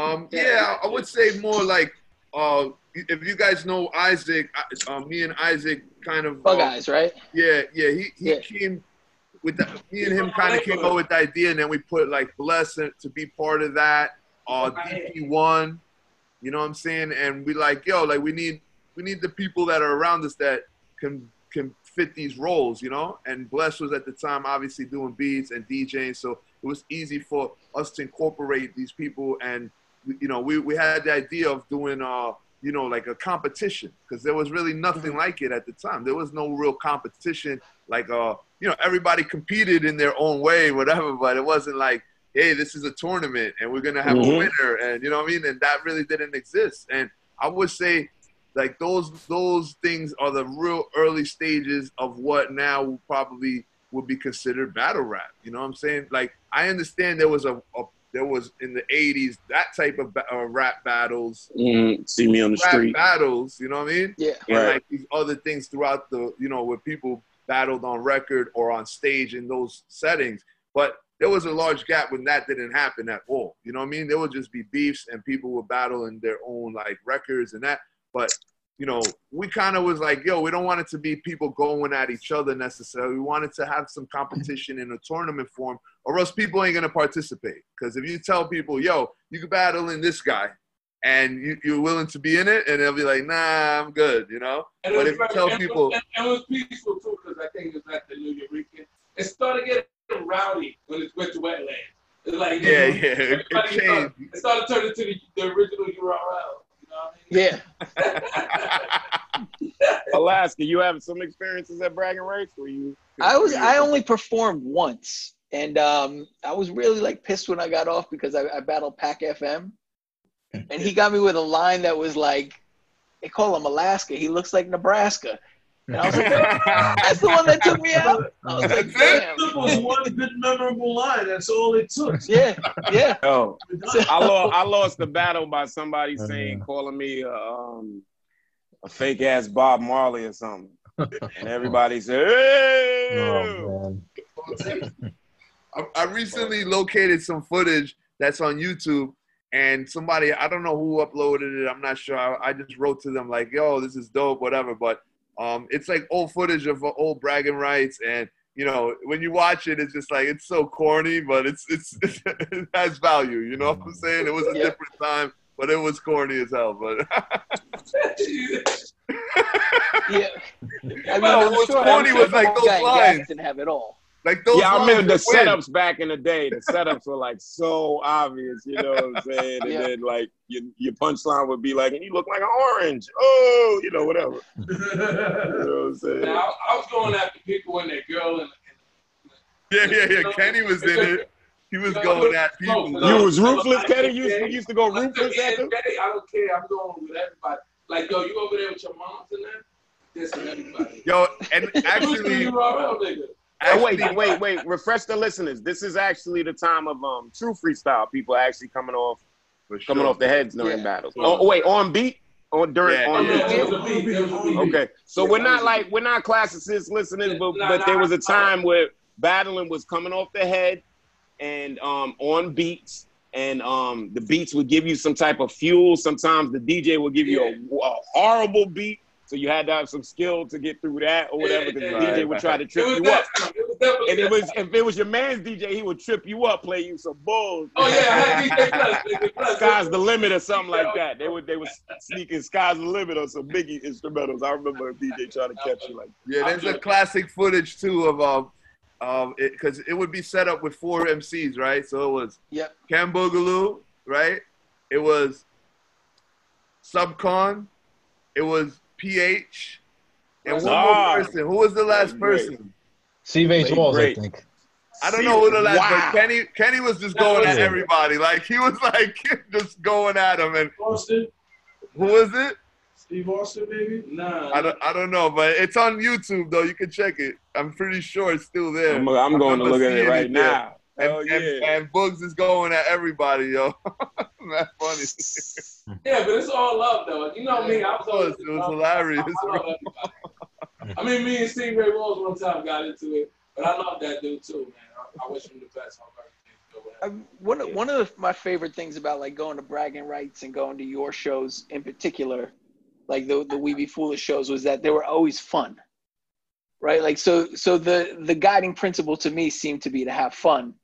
Um, yeah, I would say more like, uh, if you guys know Isaac, uh, me and Isaac kind of. Bug uh, Eyes, right? Yeah, yeah. He, he yeah. came with that. Me and him kind of came up with the idea, and then we put like Bless to be part of that. Uh, D P one, you know what I'm saying? And we like, yo, like we need we need the people that are around us that can can fit these roles, you know. And Bless was at the time obviously doing beats and DJing, so it was easy for us to incorporate these people. And you know, we, we had the idea of doing uh, you know, like a competition, because there was really nothing mm-hmm. like it at the time. There was no real competition. Like, uh, you know, everybody competed in their own way, whatever, but it wasn't like, hey, this is a tournament and we're going to have mm-hmm. a winner. And you know what I mean? And that really didn't exist. And I would say like those, those things are the real early stages of what now probably would be considered battle rap. You know what I'm saying? Like, I understand there was a, a there was in the eighties, that type of ba uh, rap battles. Mm, see me on the rap street. Battles, you know what I mean? Yeah. And right. like these other things throughout the, you know, where people battled on record or on stage in those settings. But there was a large gap when that didn't happen at all. You know what I mean? There would just be beefs and people would battle in their own like records and that. But, you know, we kind of was like, yo, we don't want it to be people going at each other necessarily. We wanted to have some competition in a tournament form, or else people ain't going to participate. Because if you tell people, yo, you can battle in this guy, and you, you're willing to be in it, and they'll be like, nah, I'm good, you know? And but if you tell and people... It was, and it was peaceful, too, because I think it was at the New Eureka. It started getting rowdy when it went to wetlands. It's like, yeah, you know, yeah. It, it, changed. Started, it started turning to the, the original U R L. Yeah. Alaska, you have some experiences at Bragging Rights? Were you? I was. I only performed once, and um, I was really like pissed when I got off because I, I battled Pac F M, and he got me with a line that was like, "They call him Alaska. He looks like Nebraska." And I was like, oh, "That's the one that took me out." I was like, "Damn." That was one good memorable line. That's all it took. Yeah. Yeah. Oh. So, I lost. I lost the battle by somebody saying, calling me uh, um, a fake ass Bob Marley or something, and everybody said, "Hey!" Oh, I, I recently located some footage that's on YouTube, and somebody, I don't know who uploaded it. I'm not sure. I, I just wrote to them like, "Yo, this is dope," whatever, but. Um, it's like old footage of old Bragging Rights, and you know when you watch it, it's just like it's so corny, but it's it's it has value. You know what I'm saying? It was a yeah. different time, but it was corny as hell. But yeah, I mean, no, what's sure corny was like those lines didn't have it all. Like those yeah, I remember the win. setups back in the day. The setups were like so obvious, you know what I'm saying? And yeah. then like your, your punchline would be like, and you look like an orange. Oh, you know, whatever. You know what I'm saying? Now, I was going after people and their girl. And, and, yeah, yeah, yeah. Kenny was in it. He was going at people. You was ruthless, Kenny? You used, you used to go ruthless at them? I don't care. I'm going with everybody. Like, yo, you over there with your moms and that? This and everybody. Yo, and actually... Actually, oh, wait, wait, wait. Refresh the listeners. This is actually the time of um true freestyle. People are actually coming off sure. coming off the heads during yeah. battles. Oh, oh wait, on beat? On during yeah, on yeah, beat. Yeah, beat. beat. Okay. So yeah, we're not like we're not classicist listeners, but nah, but nah, there was a time nah. where battling was coming off the head and um on beats. And um the beats would give you some type of fuel. Sometimes the D J will give you yeah. a, a horrible beat. So you had to have some skill to get through that or whatever, because yeah, yeah, D J right. would try to trip you up. Time. It was and it was, if it was your man's D J, he would trip you up, play you some bulls. Oh, yeah, I had D J Bless. Sky's the Limit or something like that. They would they were sneaking Sky's the Limit or some Biggie instrumentals. I remember a D J trying to catch you like that. Yeah, there's a classic footage, too, of um, um, because it, it would be set up with four M Cs, right? So it was yep. Cam Boogaloo, right? It was Subcon. It was... P H and one ah, more person. Who was the last person? Steve H. Walls, I think. I don't know who the last wow. person. Kenny Kenny was just that going was at it. everybody. Like he was like just going at him. And Austin. Who was it? Steve Austin, maybe? Nah. I don't I don't know, but it's on YouTube though. You can check it. I'm pretty sure it's still there. I'm, I'm going to look at it right it now. And, oh, yeah. and, and Boogs is going at everybody, yo. That's funny. Yeah, but it's all love, though. You know me, I was always It was hilarious. I, I, love everybody. I mean, me and Steve Ray Walls one time got into it, but I love that dude, too, man. I, I wish him the best. I, one, yeah. one of the, my favorite things about, like, going to Bragging Rights and going to your shows in particular, like the, the We Be Foolish shows, was that they were always fun, right? Like, so, so the, the guiding principle to me seemed to be to have fun.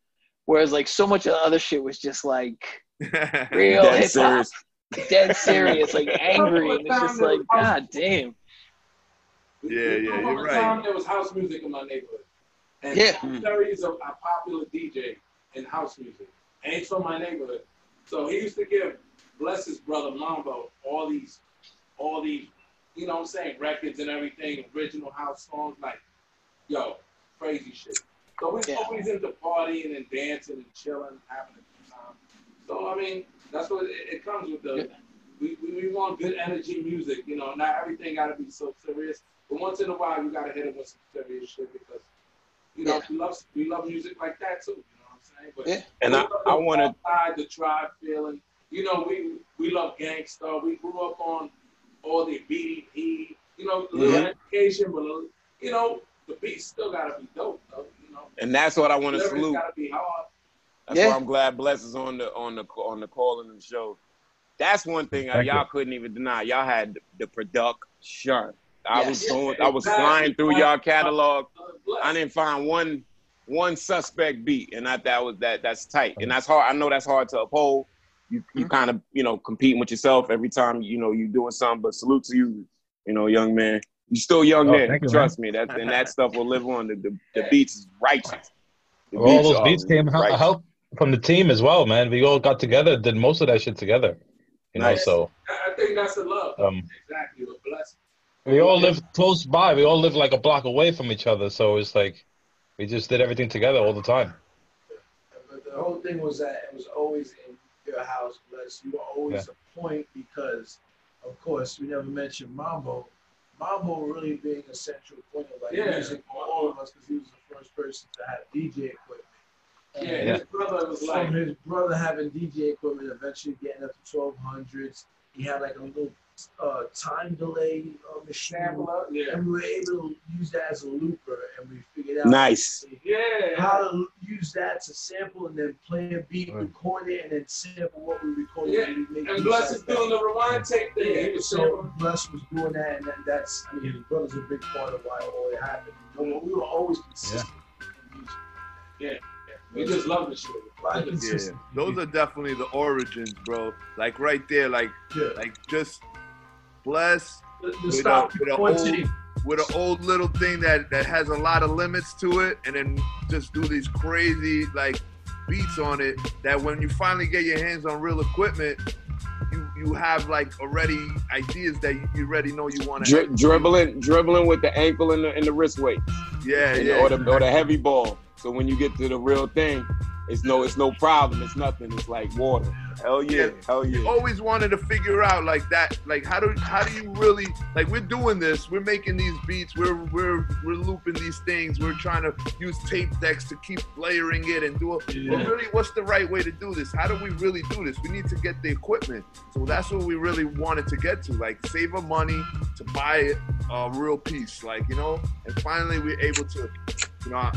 Whereas, like, so much of the other shit was just, like, real hip-hop, serious. dead serious, like, angry. And it's just like, God damn. Yeah, yeah, you're right. Time, there was house music in my neighborhood. And yeah. Tom Terry is a, a popular D J in house music. And he's from my neighborhood. So he used to give Bless's brother, Mambo, all these all these, you know what I'm saying, records and everything, original house songs, like, yo, crazy shit. So we're always into partying and dancing and chilling, having a good time. So, I mean, that's what it, it comes with. The, we, we, we want good energy music, you know, not everything got to be so serious. But once in a while, you got to hit it with some serious shit because, you know, yeah. we, love, we love music like that, too. You know what I'm saying? But yeah. And I, I want to... The tribe feeling. You know, we we love gangsta. We grew up on all the B D P. You know, a little mm-hmm. education, but, little, you know, the beats still got to be dope, though. You know? And that's what I want to salute. Got to be hard. That's yeah. why I'm glad Bless is on the, on the, on the call and the show. That's one thing y'all couldn't even deny. Y'all had the production. I yes, was going, I was flying through y'all catalog. I didn't find one, one suspect beat, and I that was that. That's tight, and that's hard. I know that's hard to uphold. You, mm-hmm. you kind of, you know, competing with yourself every time. You know, you doing something. But salute to you, you know, young man. You're still young, oh, man. Trust you, man. me. That and that stuff will live on. The the, the beats is righteous. The all beats those beats came righteous. help from the team as well, man. We all got together, did most of that shit together. You nice. know, so I think that's the love. Um, exactly, a blessing. We all live close by. We all live like a block away from each other. So it's like we just did everything together all the time. But the whole thing was that it was always in your house, Bless. You were always yeah. a point because, of course, we never mentioned Mambo. Mambo really being a central point of like yeah. music for all of us because he was the first person to have D J equipment. And yeah, his yeah. brother was like so his brother having D J equipment, eventually getting up to twelve hundreds. He had like a little Uh, time delay on the shambler, yeah. and we were able to use that as a looper, and we figured out nice. yeah. how to use that to sample and then play a beat, right. record it, and then sample what we recorded. Yeah. And, make and Bless is doing the rewind tape thing. Yeah. So Bless was doing that, and then that's, I mean, his brother's a big part of why all it happened. We were always consistent yeah. in music. Yeah. We just love the show. Right? Yeah. Those are definitely the origins, bro. Like right there, like, yeah. like just Bless the, the with, a, with, a old, with an old little thing that, that has a lot of limits to it, and then just do these crazy like beats on it that when you finally get your hands on real equipment, you, you have like already ideas that you, you already know you want to Dri dribbling dribbling with the ankle and the, and the wrist weight. Yeah, and yeah. Or the, exactly. or the heavy ball. So when you get to the real thing, it's no, it's no problem. It's nothing. It's like water. Hell yeah, yeah. hell yeah. You always wanted to figure out like that, like how do how do you really like we're doing this? We're making these beats. We're we're we're looping these things. We're trying to use tape decks to keep layering it and do it. Yeah. But really, what's the right way to do this? How do we really do this? We need to get the equipment. So that's what we really wanted to get to, like save our money to buy a real piece, like you know. And finally, we're able to, you know.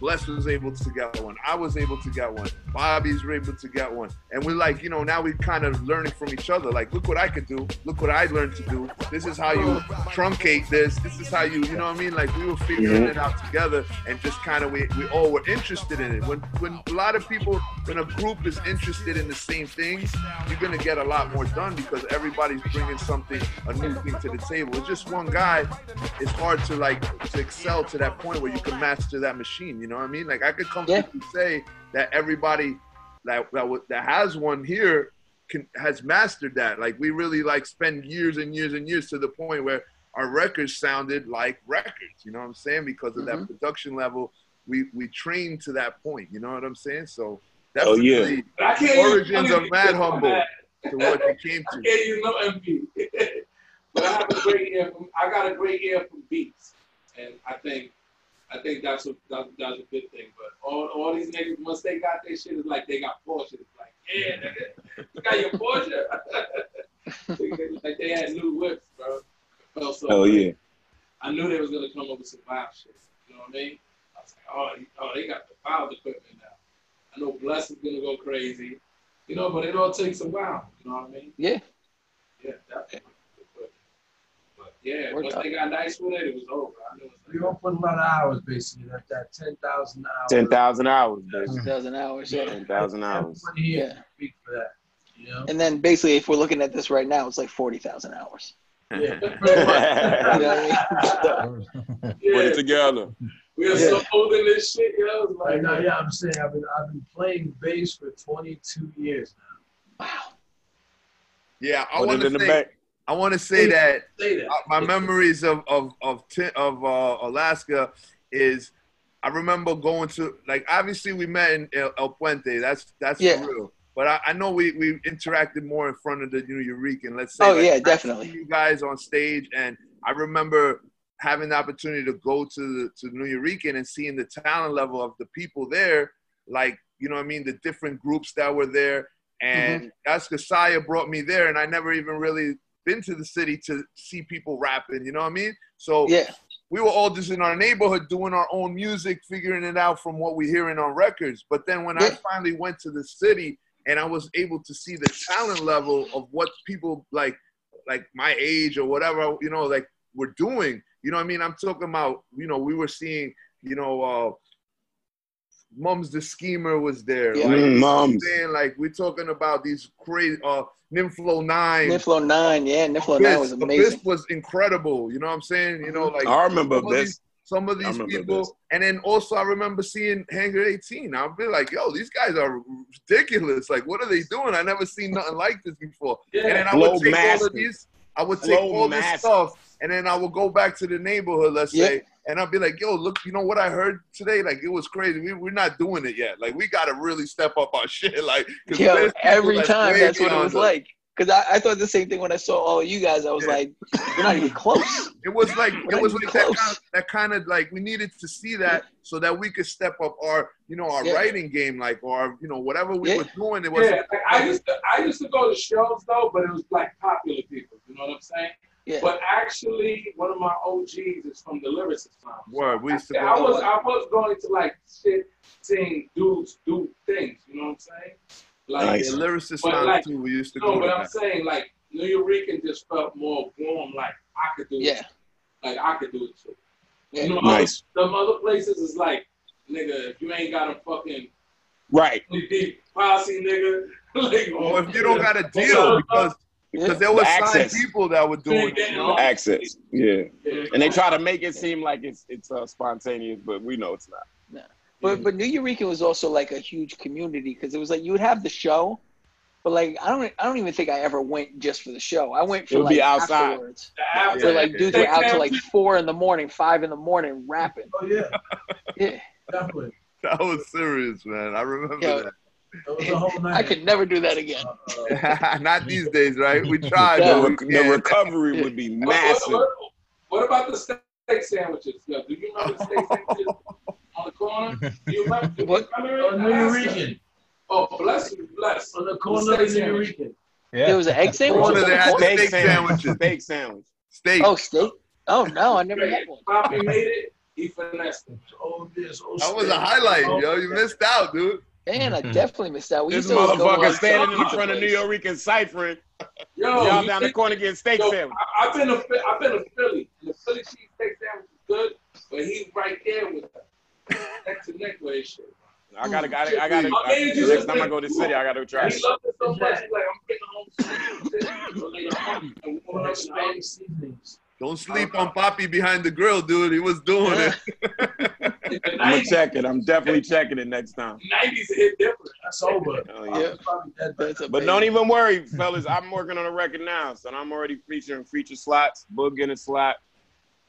Bless was able to get one. I was able to get one. Bobby's were able to get one. And we're like, you know, now we're kind of learning from each other. Like, look what I could do. Look what I learned to do. This is how you truncate this. This is how you, you know what I mean? Like, we were figuring yeah. it out together and just kind of, we, we all were interested in it. When, when a lot of people, when a group is interested in the same things, you're going to get a lot more done because everybody's bringing something, a new thing to the table. It's just one guy. It's hard to, like, to excel to that point where you can master that machine. You know what I mean? Like I could comfortably yeah. say that everybody that, that that has one here can has mastered that. Like we really like spend years and years and years to the point where our records sounded like records. You know what I'm saying? Because of mm-hmm. that production level, we we trained to that point. You know what I'm saying? So that's oh, yeah. the origins of Mad Humble to what you came to. I can't use no M P, but I have a great ear. From, I got a great ear from beats, and I think. I think that's a, that's, that's a good thing, but all, all these niggas, once they got their shit, it's like they got Porsche. It's like, yeah, nigga, you got your Porsche? Like they had new whips, bro. Felt so Hell great. yeah. I knew they was going to come up with some wild shit, you know what I mean? I was like, oh, oh they got the wild equipment now. I know Bless is going to go crazy, you know, but it all takes a while, you know what I mean? Yeah. Yeah, definitely. Yeah, once they got nice with it, it was over. I knew it was like, we all put a lot of hours, basically. That, that ten thousand hours. ten thousand hours, basically. ten thousand hours, yeah. ten thousand hours. Yeah. For that, you know? And then, basically, if we're looking at this right now, it's like forty thousand hours. Yeah. Put it together. We are yeah. so old in this shit, yo. Know? Like, right now, yeah, I'm saying I've been, I've been playing bass for twenty-two years now. Wow. Yeah, I want to say... I want to say, say that, say that. my memories of of of of uh, Alaska is, I remember going to, like, obviously we met in El, El Puente. That's that's yeah. for real. But I, I know we, we interacted more in front of the New Eureka. And let's say, oh like, yeah, definitely. You guys on stage, and I remember having the opportunity to go to the, to New Eureka and seeing the talent level of the people there, like, you know what I mean, the different groups that were there. And mm-hmm. that's Kasaya brought me there, and I never even really been to the city to see people rapping, you know what I mean? So yeah. we were all just in our neighborhood doing our own music, figuring it out from what we're hearing on records. But then when yeah. I finally went to the city and I was able to see the talent level of what people like, like my age or whatever, you know, like were doing, you know what I mean? I'm talking about, you know, we were seeing, you know, uh, Mums the Schemer was there. Yeah. Like, mm, Mums. Saying, like, we're talking about these crazy, uh, Nyphlo nine. Nyphlo nine, yeah, Nyphlo nine was amazing. Abyss was incredible, you know what I'm saying? You know, like, I remember this. Some of these, some of these people, this. And then also I remember seeing Hangar eighteen. I'll be like, yo, these guys are ridiculous. Like, what are they doing? I never seen nothing like this before. Yeah. And then I Blow would take master. all of these, I would take Blow all master. this stuff, and then I would go back to the neighborhood, let's yeah. say. And I'd be like, yo, look, you know what I heard today? Like, it was crazy. We, we're not doing it yet. Like, we got to really step up our shit. Like, yo, every that's time that's what it was the... like. Because I, I thought the same thing when I saw all you guys. I was yeah. like, we're not even close. It was like, it was like that kind, of, that kind of like, we needed to see that so that we could step up our, you know, our yeah. writing game, like, or, you know, whatever we yeah. were doing. It was yeah. like, I, used to, I used to go to shows, though, but it was like popular people. You know what I'm saying? Yeah. But actually, one of my O Gs is from the lyricist time. Word, we used to I, I was I was going to like shit, seeing dudes do things. You know what I'm saying? Like nice. the lyricist time like, too. We used to. No, go but to I'm that. saying like New Eureka just felt more warm. Like I could do. Yeah. It. Like I could do it too. Yeah. You know, nice. Other, some other places is like, nigga, if you ain't got a fucking right deep posse, nigga. like, or if you don't got a deal because. Because there were the people that were doing it, you know? Access, yeah. yeah. And they try to make it seem like it's it's uh, spontaneous, but we know it's not. No. But, yeah. but New Eureka was also like a huge community because it was like you would have the show, but like I don't I don't even think I ever went just for the show. I went for it would like be outside. afterwards. After, where, like dudes were out till like four in the morning, five in the morning rapping. Oh yeah, yeah. Definitely. That was serious, man. I remember Yo, that. I could never do that again. Not these days, right? We tried. No, but we, the yeah. recovery would be massive. What, what, what about the steak sandwiches? Do you remember the steak sandwiches on the corner? Do you remember? Do you remember on New Eureka. Oh, bless you, bless. On the corner the of New Eureka. Yeah. There was an egg sandwich? One of the steak sandwiches. Steak sandwich. Steak. Oh, steak? Oh, no, I never had one. Poppy made it. He finessed it. Oh, this. Oh, that was steak. a highlight, oh, yo. You missed out, dude. Man, I definitely missed out. We this motherfucker standing in front of New Eureka ciphering. Yo, y'all down the corner getting steak yo, sandwich. I, I've been to I've been to Philly. The Philly cheese steak sandwich is good, but he's right there with us, neck to neck with his shit. I gotta, gotta, I gotta. I, next time I go to the city, I gotta try. He loved it so much. He's like, I'm getting home. Don't sleep on Poppy behind the grill, dude. He was doing yeah. it. I'm gonna check it. I'm definitely checking it next time. nineties hit different. That's over. Oh, yeah. that, that's but don't even worry, fellas. I'm working on a record now, so I'm already featuring feature slots. Boog getting a slot.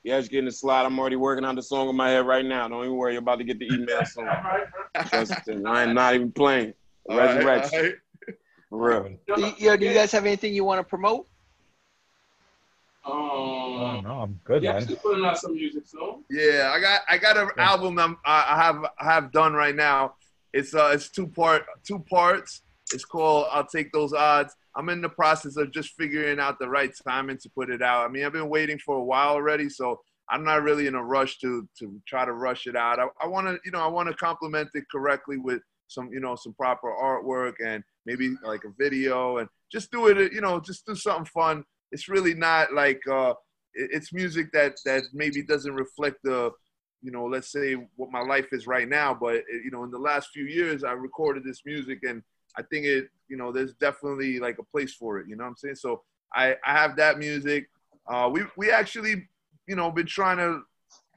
Yesh getting a slot. I'm already working on the song in my head right now. Don't even worry. You're about to get the email soon. I am not even playing. Resurrection. Right, right. For real. Yo, do you guys have anything you want to promote? Um, oh, no, I'm good, yeah, man. Just putting out some music, so. Yeah, I got I got an yeah. album I'm, I have I have done right now. It's uh it's two part two parts. It's called I'll Take Those Odds. I'm in the process of just figuring out the right timing to put it out. I mean, I've been waiting for a while already, so I'm not really in a rush to to try to rush it out. I, I want to you know I want to complement it correctly with some you know some proper artwork and maybe like a video and just do it you know just do something fun. It's really not like uh, it's music that that maybe doesn't reflect the, you know, let's say what my life is right now. But you know, in the last few years, I recorded this music, and I think it, you know, there's definitely like a place for it. You know what I'm saying? So I, I have that music. Uh, we we actually, you know, been trying to,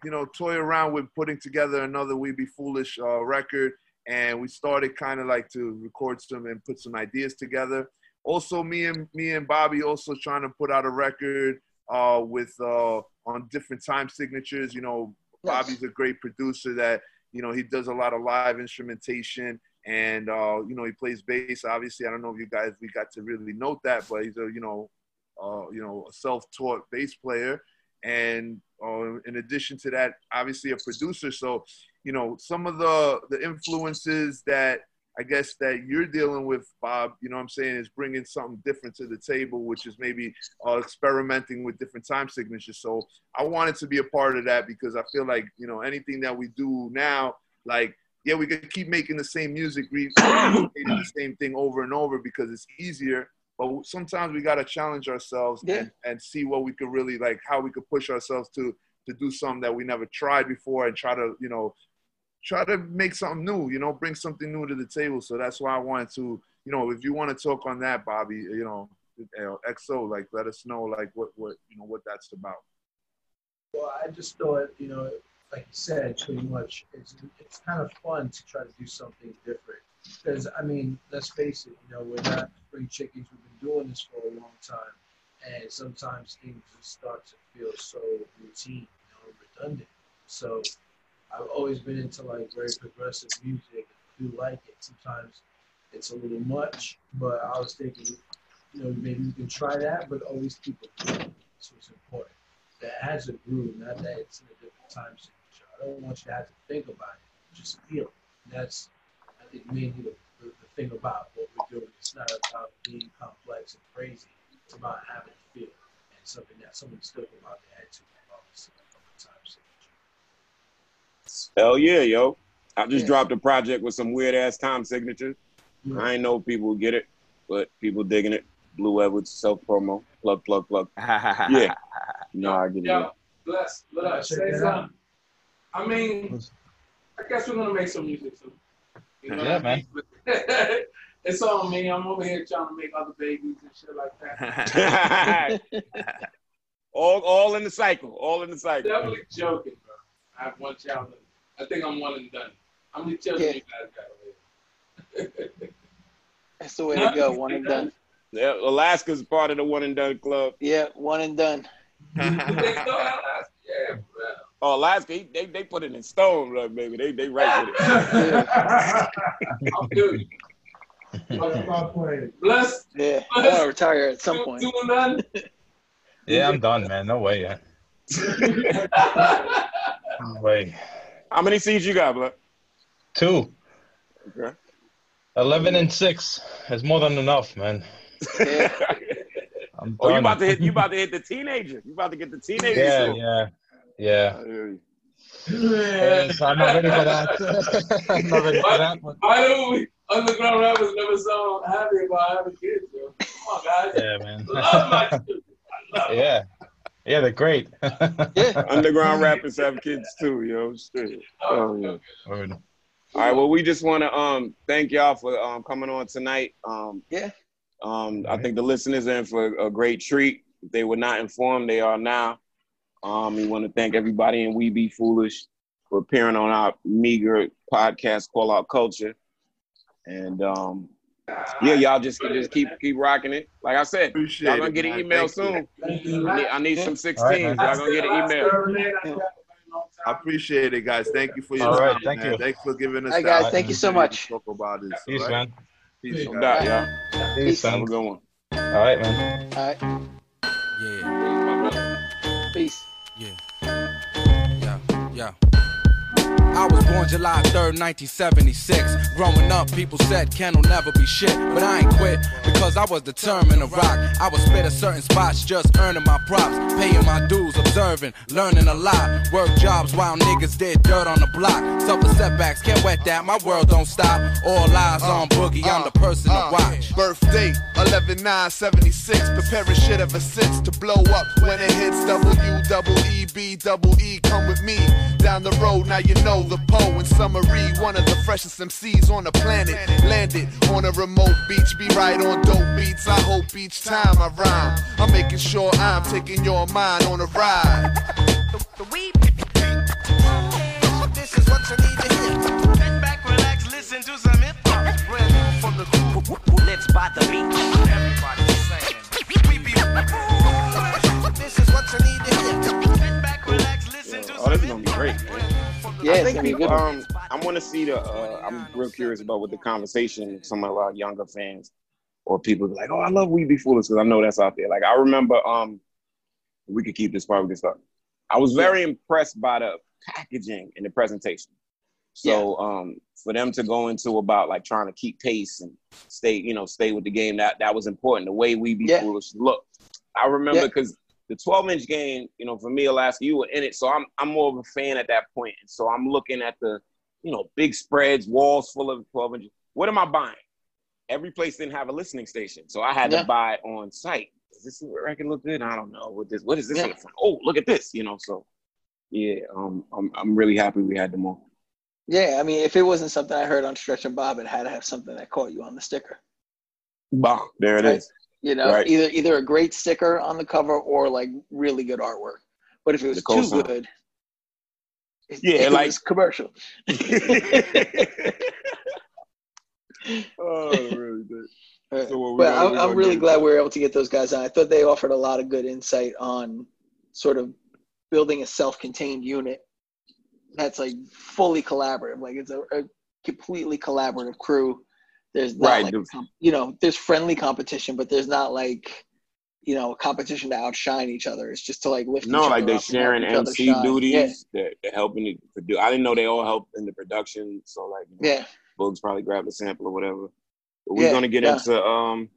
you know, toy around with putting together another We Be Foolish uh, record, and we started kind of like to record some and put some ideas together. Also, me and me and Bobby also trying to put out a record uh, with uh, on different time signatures. You know, Bobby's a great producer that, you know, he does a lot of live instrumentation and, uh, you know, he plays bass. Obviously, I don't know if you guys, we got to really note that, but he's a, you know, uh, you know, a self-taught bass player. And uh, in addition to that, obviously a producer. So, you know, some of the, the influences that I guess that you're dealing with, Bob, you know what I'm saying, is bringing something different to the table, which is maybe uh, experimenting with different time signatures. So I wanted to be a part of that because I feel like, you know, anything that we do now, like, yeah, we could keep making the same music, we the same thing over and over because it's easier. But sometimes we got to challenge ourselves yeah. and, and see what we could really, like, how we could push ourselves to to do something that we never tried before and try to, you know, try to make something new, you know, bring something new to the table. So that's why I wanted to, you know, if you want to talk on that, Bobby, you know, X O, like, let us know, like, what, what, you know, what that's about. Well, I just thought, you know, like you said, pretty much, it's, it's kind of fun to try to do something different. Because, I mean, let's face it, you know, we're not free chickens. We've been doing this for a long time. And sometimes things just start to feel so routine, you know, redundant. So I've always been into, like, very progressive music. I do like it. Sometimes it's a little much, but I was thinking, you know, maybe you can try that, but always keep a groove. That's what's important. That has a groove, not that it's in a different time signature. I don't want you to have to think about it. Just feel it. And that's, I think, mainly the, the, the thing about what we're doing. It's not about being complex and crazy. It's about having a feel and something that someone's still about to add to the time signature. Hell yeah, yo. I just yeah. dropped a project with some weird-ass time signatures. Yeah. I ain't know people get it, but people digging it. Blue Edwards, self-promo. Plug, plug, plug. yeah. No, I get yo, it. Bless, bless. Say something. I mean, I guess we're going to make some music soon. You know yeah, man. It's on me. I'm over here trying to make other babies and shit like that. all, all in the cycle. All in the cycle. Definitely joking, bro. I have one child. I think I'm one and done. How many children yeah. you guys got later? That's the way to go, one and done. Yeah, Alaska's part of the one and done club. Yeah, one and done. They still Alaska? Yeah, bro. Oh, Alaska, he, they, they put it in stone, bro, baby. They, they right with it. I'm good. Bless. Yeah, I'm going to retire at some two, point. Two and done? Yeah, I'm done, man. No way. I... Wait. How many seeds you got, bro? Two. Okay. Eleven and six. That's more than enough, man. Yeah. I'm oh, you about to hit? You about to hit the teenager? You about to get the teenager? Yeah, soon. yeah, yeah. Yes, I'm not ready for that. I'm not ready why, for that one. Why don't we underground rappers never so happy about having kids, bro? Come on, guys. Yeah, man. Love my children. I love yeah. Them. Yeah, they're great. yeah. Underground rappers have kids too, yo. Oh, yeah. All right, well, we just want to um thank y'all for um coming on tonight. Um, yeah. Um, I think the listeners are in for a great treat. If they were not informed, they are now. Um, we want to thank everybody in We Be Foolish for appearing on our meager podcast, Call Out Culture, and um. Yeah, y'all just just keep keep rocking it. Like I said, y'all gonna get an email soon. I need, I need some sixteens. Y'all gonna get an email. I appreciate it, guys. Thank you for your all time. Right, thank man. you. Thanks for giving us. Hey guys, out. thank you so much. Talk about this. Peace, right? man. Peace, man. Yeah. Peace, man. We're going. All right, man. All right. Yeah. Peace. Yeah. Yeah. Yeah. I was born July third, nineteen seventy-six. Growing up, people said Ken'll never be shit. But I ain't quit, because I was determined to rock. I was spit at certain spots, just earning my props. Paying my dues, observing, learning a lot. Work jobs while niggas did dirt on the block. Suffer setbacks, can't wet that, my world don't stop. All eyes on Boogie, I'm the person to watch. Birthday, eleven nine seventy-six. Preparing shit ever since to blow up. When it hits W W E B E E, come with me. Down the road, now you know the Poe and Summary, one of the freshest M Cs on the planet. Landed on a remote beach, be right on dope beats. I hope each time I rhyme, I'm making sure I'm taking your mind on a ride. This is what you need to hear. Sit back, relax, listen to some hip hop. From the sits by the beach. Everybody's saying, we be foolish. This is what you need to hear. Sit back, relax, listen to some. Oh, this is gonna be great, man. Yeah, I think people, um, I want to see the. Uh, I'm real curious about what the conversation. Some of our younger fans or people be like, "Oh, I love We Be Foolish," because I know that's out there. Like I remember, um, we could keep this part. We can start. I was very yeah. impressed by the packaging and the presentation. So yeah. um, for them to go into about like trying to keep pace and stay, you know, stay with the game. That that was important. The way We Be yeah. Foolish looked. I remember because. Yeah. The twelve-inch game, you know, for me, Alaska, you were in it, so I'm I'm more of a fan at that point. And so I'm looking at the, you know, big spreads, walls full of twelve-inch. What am I buying? Every place didn't have a listening station, so I had yeah. to buy it on site. Is this where I can look good? I don't know what this. What is this yeah. on the front? Oh, look at this, you know. So, yeah, um, I'm I'm really happy we had them all. Yeah, I mean, if it wasn't something I heard on Stretch and Bob, it had to have something that caught you on the sticker. Bah, there it right. is. You know, right. either either a great sticker on the cover or like really good artwork. But if it was too sign. good, it, yeah, it like was commercial. Oh, really good. Right. So what but we, I'm, I'm really glad we were able to get those guys on. I thought they offered a lot of good insight on sort of building a self-contained unit that's like fully collaborative. Like it's a, a completely collaborative crew. There's not right, like, dude. you know, there's friendly competition, but there's not like, you know, competition to outshine each other. It's just to like lift no, each like other up. No, like they're sharing M C duties. Yeah. They're, they're helping to produce. I didn't know they all helped in the production. So like, yeah, Boog's probably grabbed a sample or whatever. But we're yeah, going to get yeah. into um,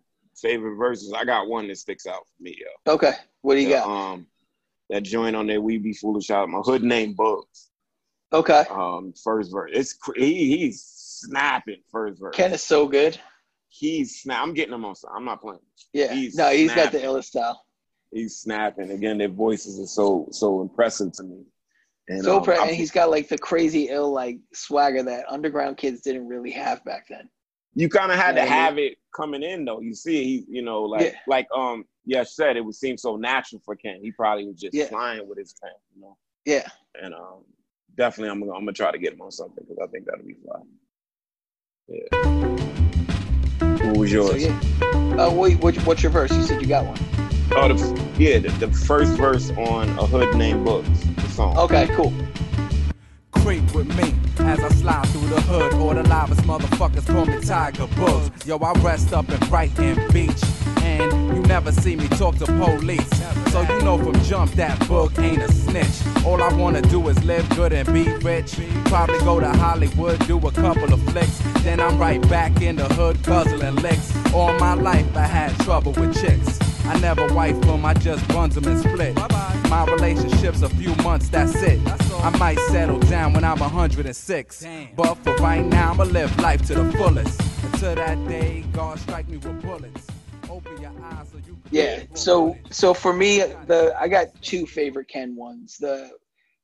favorite verses. I got one that sticks out for me, yo. Okay. What do you the, got? Um, that joint on there, We Be Foolish out. My hood name, Boog's. Okay. Um, first verse. It's he, He's... snapping first verse. Ken is so good. He's snap. I'm getting him on. I'm not playing. Yeah. He's no, he's snapping. Got the illest style. He's snapping. Again, their voices are so so impressive to me. And, so um, pre- and he's got like the crazy ill like swagger that underground kids didn't really have back then. You kind of had you know to have I mean? it coming in though. You see, he you know like yeah. like um Yesh said, it would seem so natural for Ken. He probably was just yeah. flying with his pen, you know. Yeah. And um definitely, I'm gonna I'm gonna try to get him on something because I think that'll be fly. Yeah. What was yours? So, yeah. Uh, wait, what, what's your verse? You said you got one. Oh, the, yeah, the, the first verse on A Hood Named Boog's, the song. Okay, cool. Creep with me as I slide through the hood. All the livest motherfuckers call me Tiger Boog's. Yo, I rest up in Brighton Beach. And you never see me talk to police. So you know from jump that Boog ain't a snitch. All I wanna do is live good and be rich. Probably go to Hollywood, do a couple of flicks. Then I'm right back in the hood guzzling licks. All my life I had trouble with chicks. I never wife them, I just buns them and split. Bye-bye. My relationship's a few months, that's it. That's I might settle down when I'm one hundred six. Damn. But for right now, I'ma live life to the fullest. Until that day, God strike me with bullets. Open your eyes so you can yeah, so so for me, the I got two favorite Ken ones. The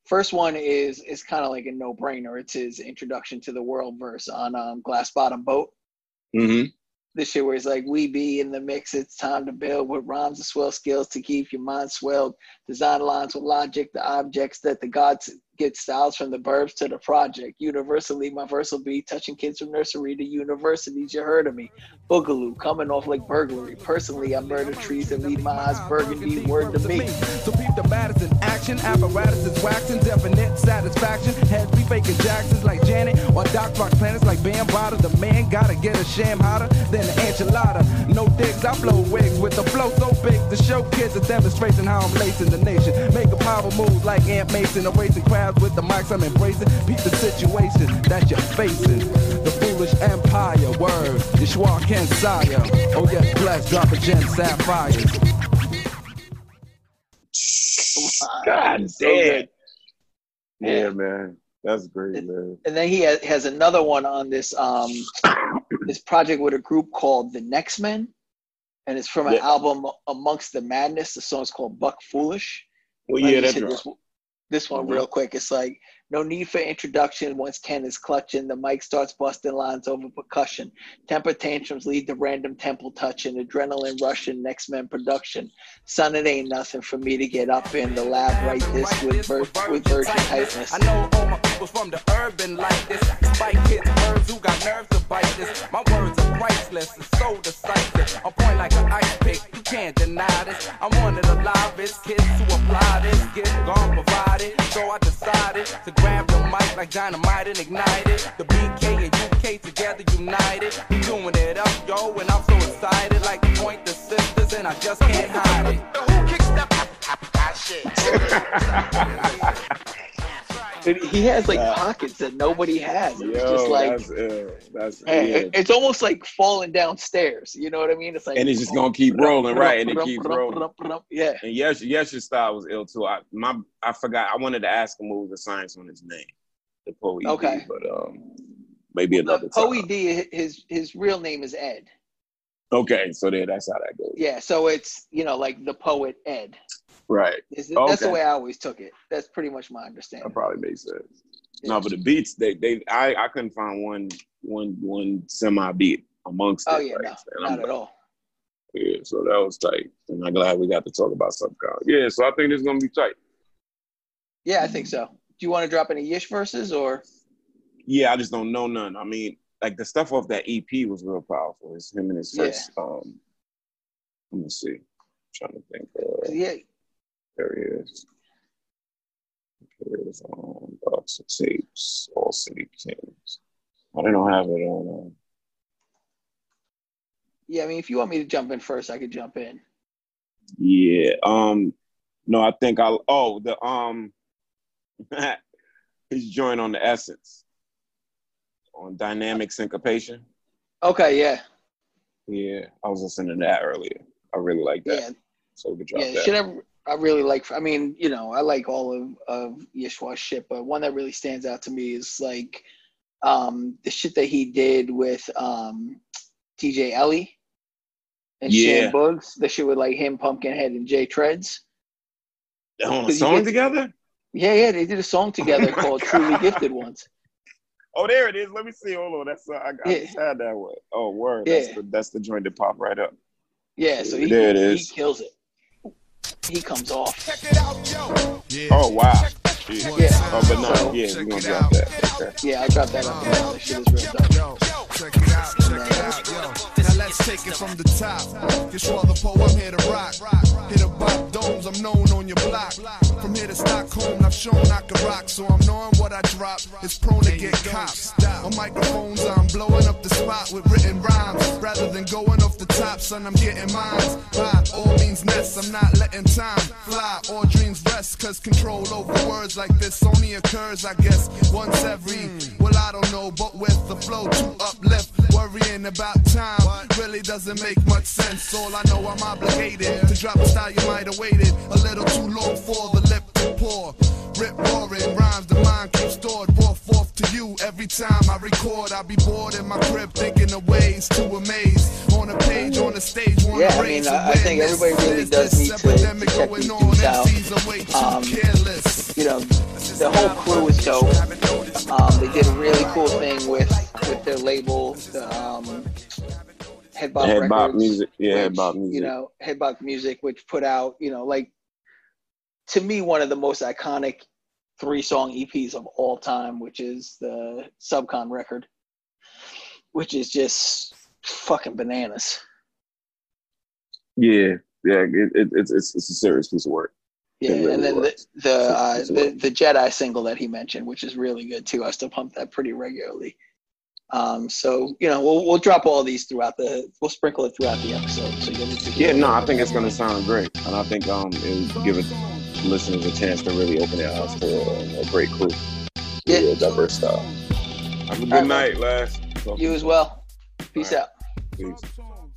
first one is is kind of like a no-brainer. It's his introduction to the world verse on um, Glass Bottom Boat. Mm-hmm. This shit where he's like, we be in the mix, it's time to build with rhymes and swell skills to keep your mind swelled. Design lines with logic, the objects that the gods get styles from the burbs to the project. Universally, my verse will be touching kids from nursery to universities, you heard of me. Boogaloo, coming off like burglary. Personally, I murder trees that lead my eyes burgundy, word to me. So peep the baddest in action, apparatus is waxing, definite satisfaction. Heads be faking Jacksons like Janet, or Doc Fox planets like Bam Bada. The man gotta get a sham hotter than an enchilada. No digs, I blow wigs with the flow so big to show kids a demonstration how I'm lacing the nation. Make a power move like Aunt Mason, a racing crowd. With the mics I'm embracing, beat the situation that you're facing. The foolish empire, word, Yeshua Kensaya. Oh yes, bless, drop a gem, sapphire. God so damn. Yeah, yeah, man. That's great, and, man. And then he has another one on this um this project with a group called The Next Men. And it's from an yeah. album Amongst the Madness. The song's called Buck Foolish. Well, like yeah, that's right. This one real quick, it's like, no need for introduction once Ken is clutching, the mic starts busting lines over percussion. Temper tantrums lead to random temple touching, adrenaline rushing, next man production. Son, it ain't nothing for me to get up in the lab, write this with, ver- with version tightness. I know all my was from the urban like this. Spike hit birds who got nerves to bite this. My words are priceless and so decisive. I'm point like an ice pick, you can't deny this. I'm one of the livest kids to apply this. Get gone provided, so I decided to grab the mic like dynamite and ignite it. The B K and U K together united. We doing it up, yo, and I'm so excited. Like the point the sisters and I just can't hide it. Dude, he has like uh, pockets that nobody has. It's yo, just like that's ill. That's hey, it's almost like falling downstairs. You know what I mean? It's like, and it's just gonna keep rolling, right? And it keeps rolling. Yeah. And yes, yes, your style was ill too. I my I forgot. I wanted to ask him what was the science on his name, the Poe. Okay, but um, maybe well, another time. Poe D. His his real name is Ed. Okay, so there, that's how that goes. Yeah, so it's you know like the poet Ed. Right. Is it, okay. That's the way I always took it. That's pretty much my understanding. That probably makes sense. Yeah. No, but the beats, they, they, I, I couldn't find one, one, one semi beat amongst. Oh it, yeah, like, no, not at all. Yeah, so that was tight, and I'm glad we got to talk about Subcon. Yeah, so I think it's gonna be tight. Yeah, I think so. Do you want to drop any Yesh verses or? Yeah, I just don't know none. I mean, like the stuff off that E P was real powerful. It's him and his first. Yeah. Um, let me see. I'm trying to think. Uh, yeah. There he is. There he is on Box of Tapes, All City Kings. I don't have it on. Um... Yeah, I mean, if you want me to jump in first, I could jump in. Yeah. Um. No, I think I'll. Oh, the um. His joint on the Essence, on Dynamic Syncopation. Okay. Yeah. Yeah, I was listening to that earlier. I really like that. Yeah. So we could drop yeah, that. Should I... I really like, I mean, you know, I like all of, of Yeshua's shit, but one that really stands out to me is like um, the shit that he did with um, D J Ellie and yeah. Shan Bugs. The shit with like him, Pumpkinhead, and Jay Treads. They on a song did, together? Yeah, yeah, they did a song together oh called God. Truly Gifted Ones. Oh, there it is. Let me see. Hold on. That's, uh, I, I yeah. just had that one. Oh, word. Yeah. That's, the, that's the joint that popped right up. Yeah, so he, there it is. He kills it. He comes off. Check it out, yo. Yeah. Oh wow. Yeah. yeah. Oh, but no. So, yeah, we're gonna drop that. Okay. Yeah, I dropped that up. That shit is real dope. Yo, check it out. Check it out, yo. Now let's take it from the top. Yeshua the Poe, I'm here to rock. Hit a bop domes, I'm known on your block. From here to Stockholm, I've shown I can rock. So I'm knowing what I drop is prone to get cops. On microphones, I'm blowing up the spot with written rhymes. Rather than going off the top, son, I'm getting mines. By all means nest, I'm not letting time fly or dreams rest. Cause control over words like this only occurs, I guess, once every, well, I don't know, but with the flow to uplift. Worrying about time really doesn't make much sense. All I know, I'm obligated to drop a style you might have waited a little too long for the lip to pour. Rip roaring rhymes, the mind keeps stored. Brought forth to you every time I record. I'll be bored in my crib thinking of ways to amaze. On a page, on a stage, on yeah, a race. I mean, I, I think everybody really does need to, to check these dudes out. Um, you know, the whole crew is dope. Um, they did a really cool thing with, with their label, the, um, Headbop Head Records. Music. Yeah, Headbop Music. You know, Headbop Music, which put out, you know, like, to me, one of the most iconic three-song E Ps of all time, which is the Subcon record, which is just fucking bananas. Yeah, yeah, it, it, it's it's it's a serious piece of work. Yeah, really and then works. the the, uh, the the Jedi single that he mentioned, which is really good too. I still pump that pretty regularly. Um, so you know, we'll we'll drop all these throughout the we'll sprinkle it throughout the episode. So you'll need to yeah, no, I think it's gonna sound great, and I think um it'll give it listeners a chance to really open their eyes to a, a great crew, yeah, a diverse style. Have a good all night, right. lads. You as well. Peace right. out. Peace.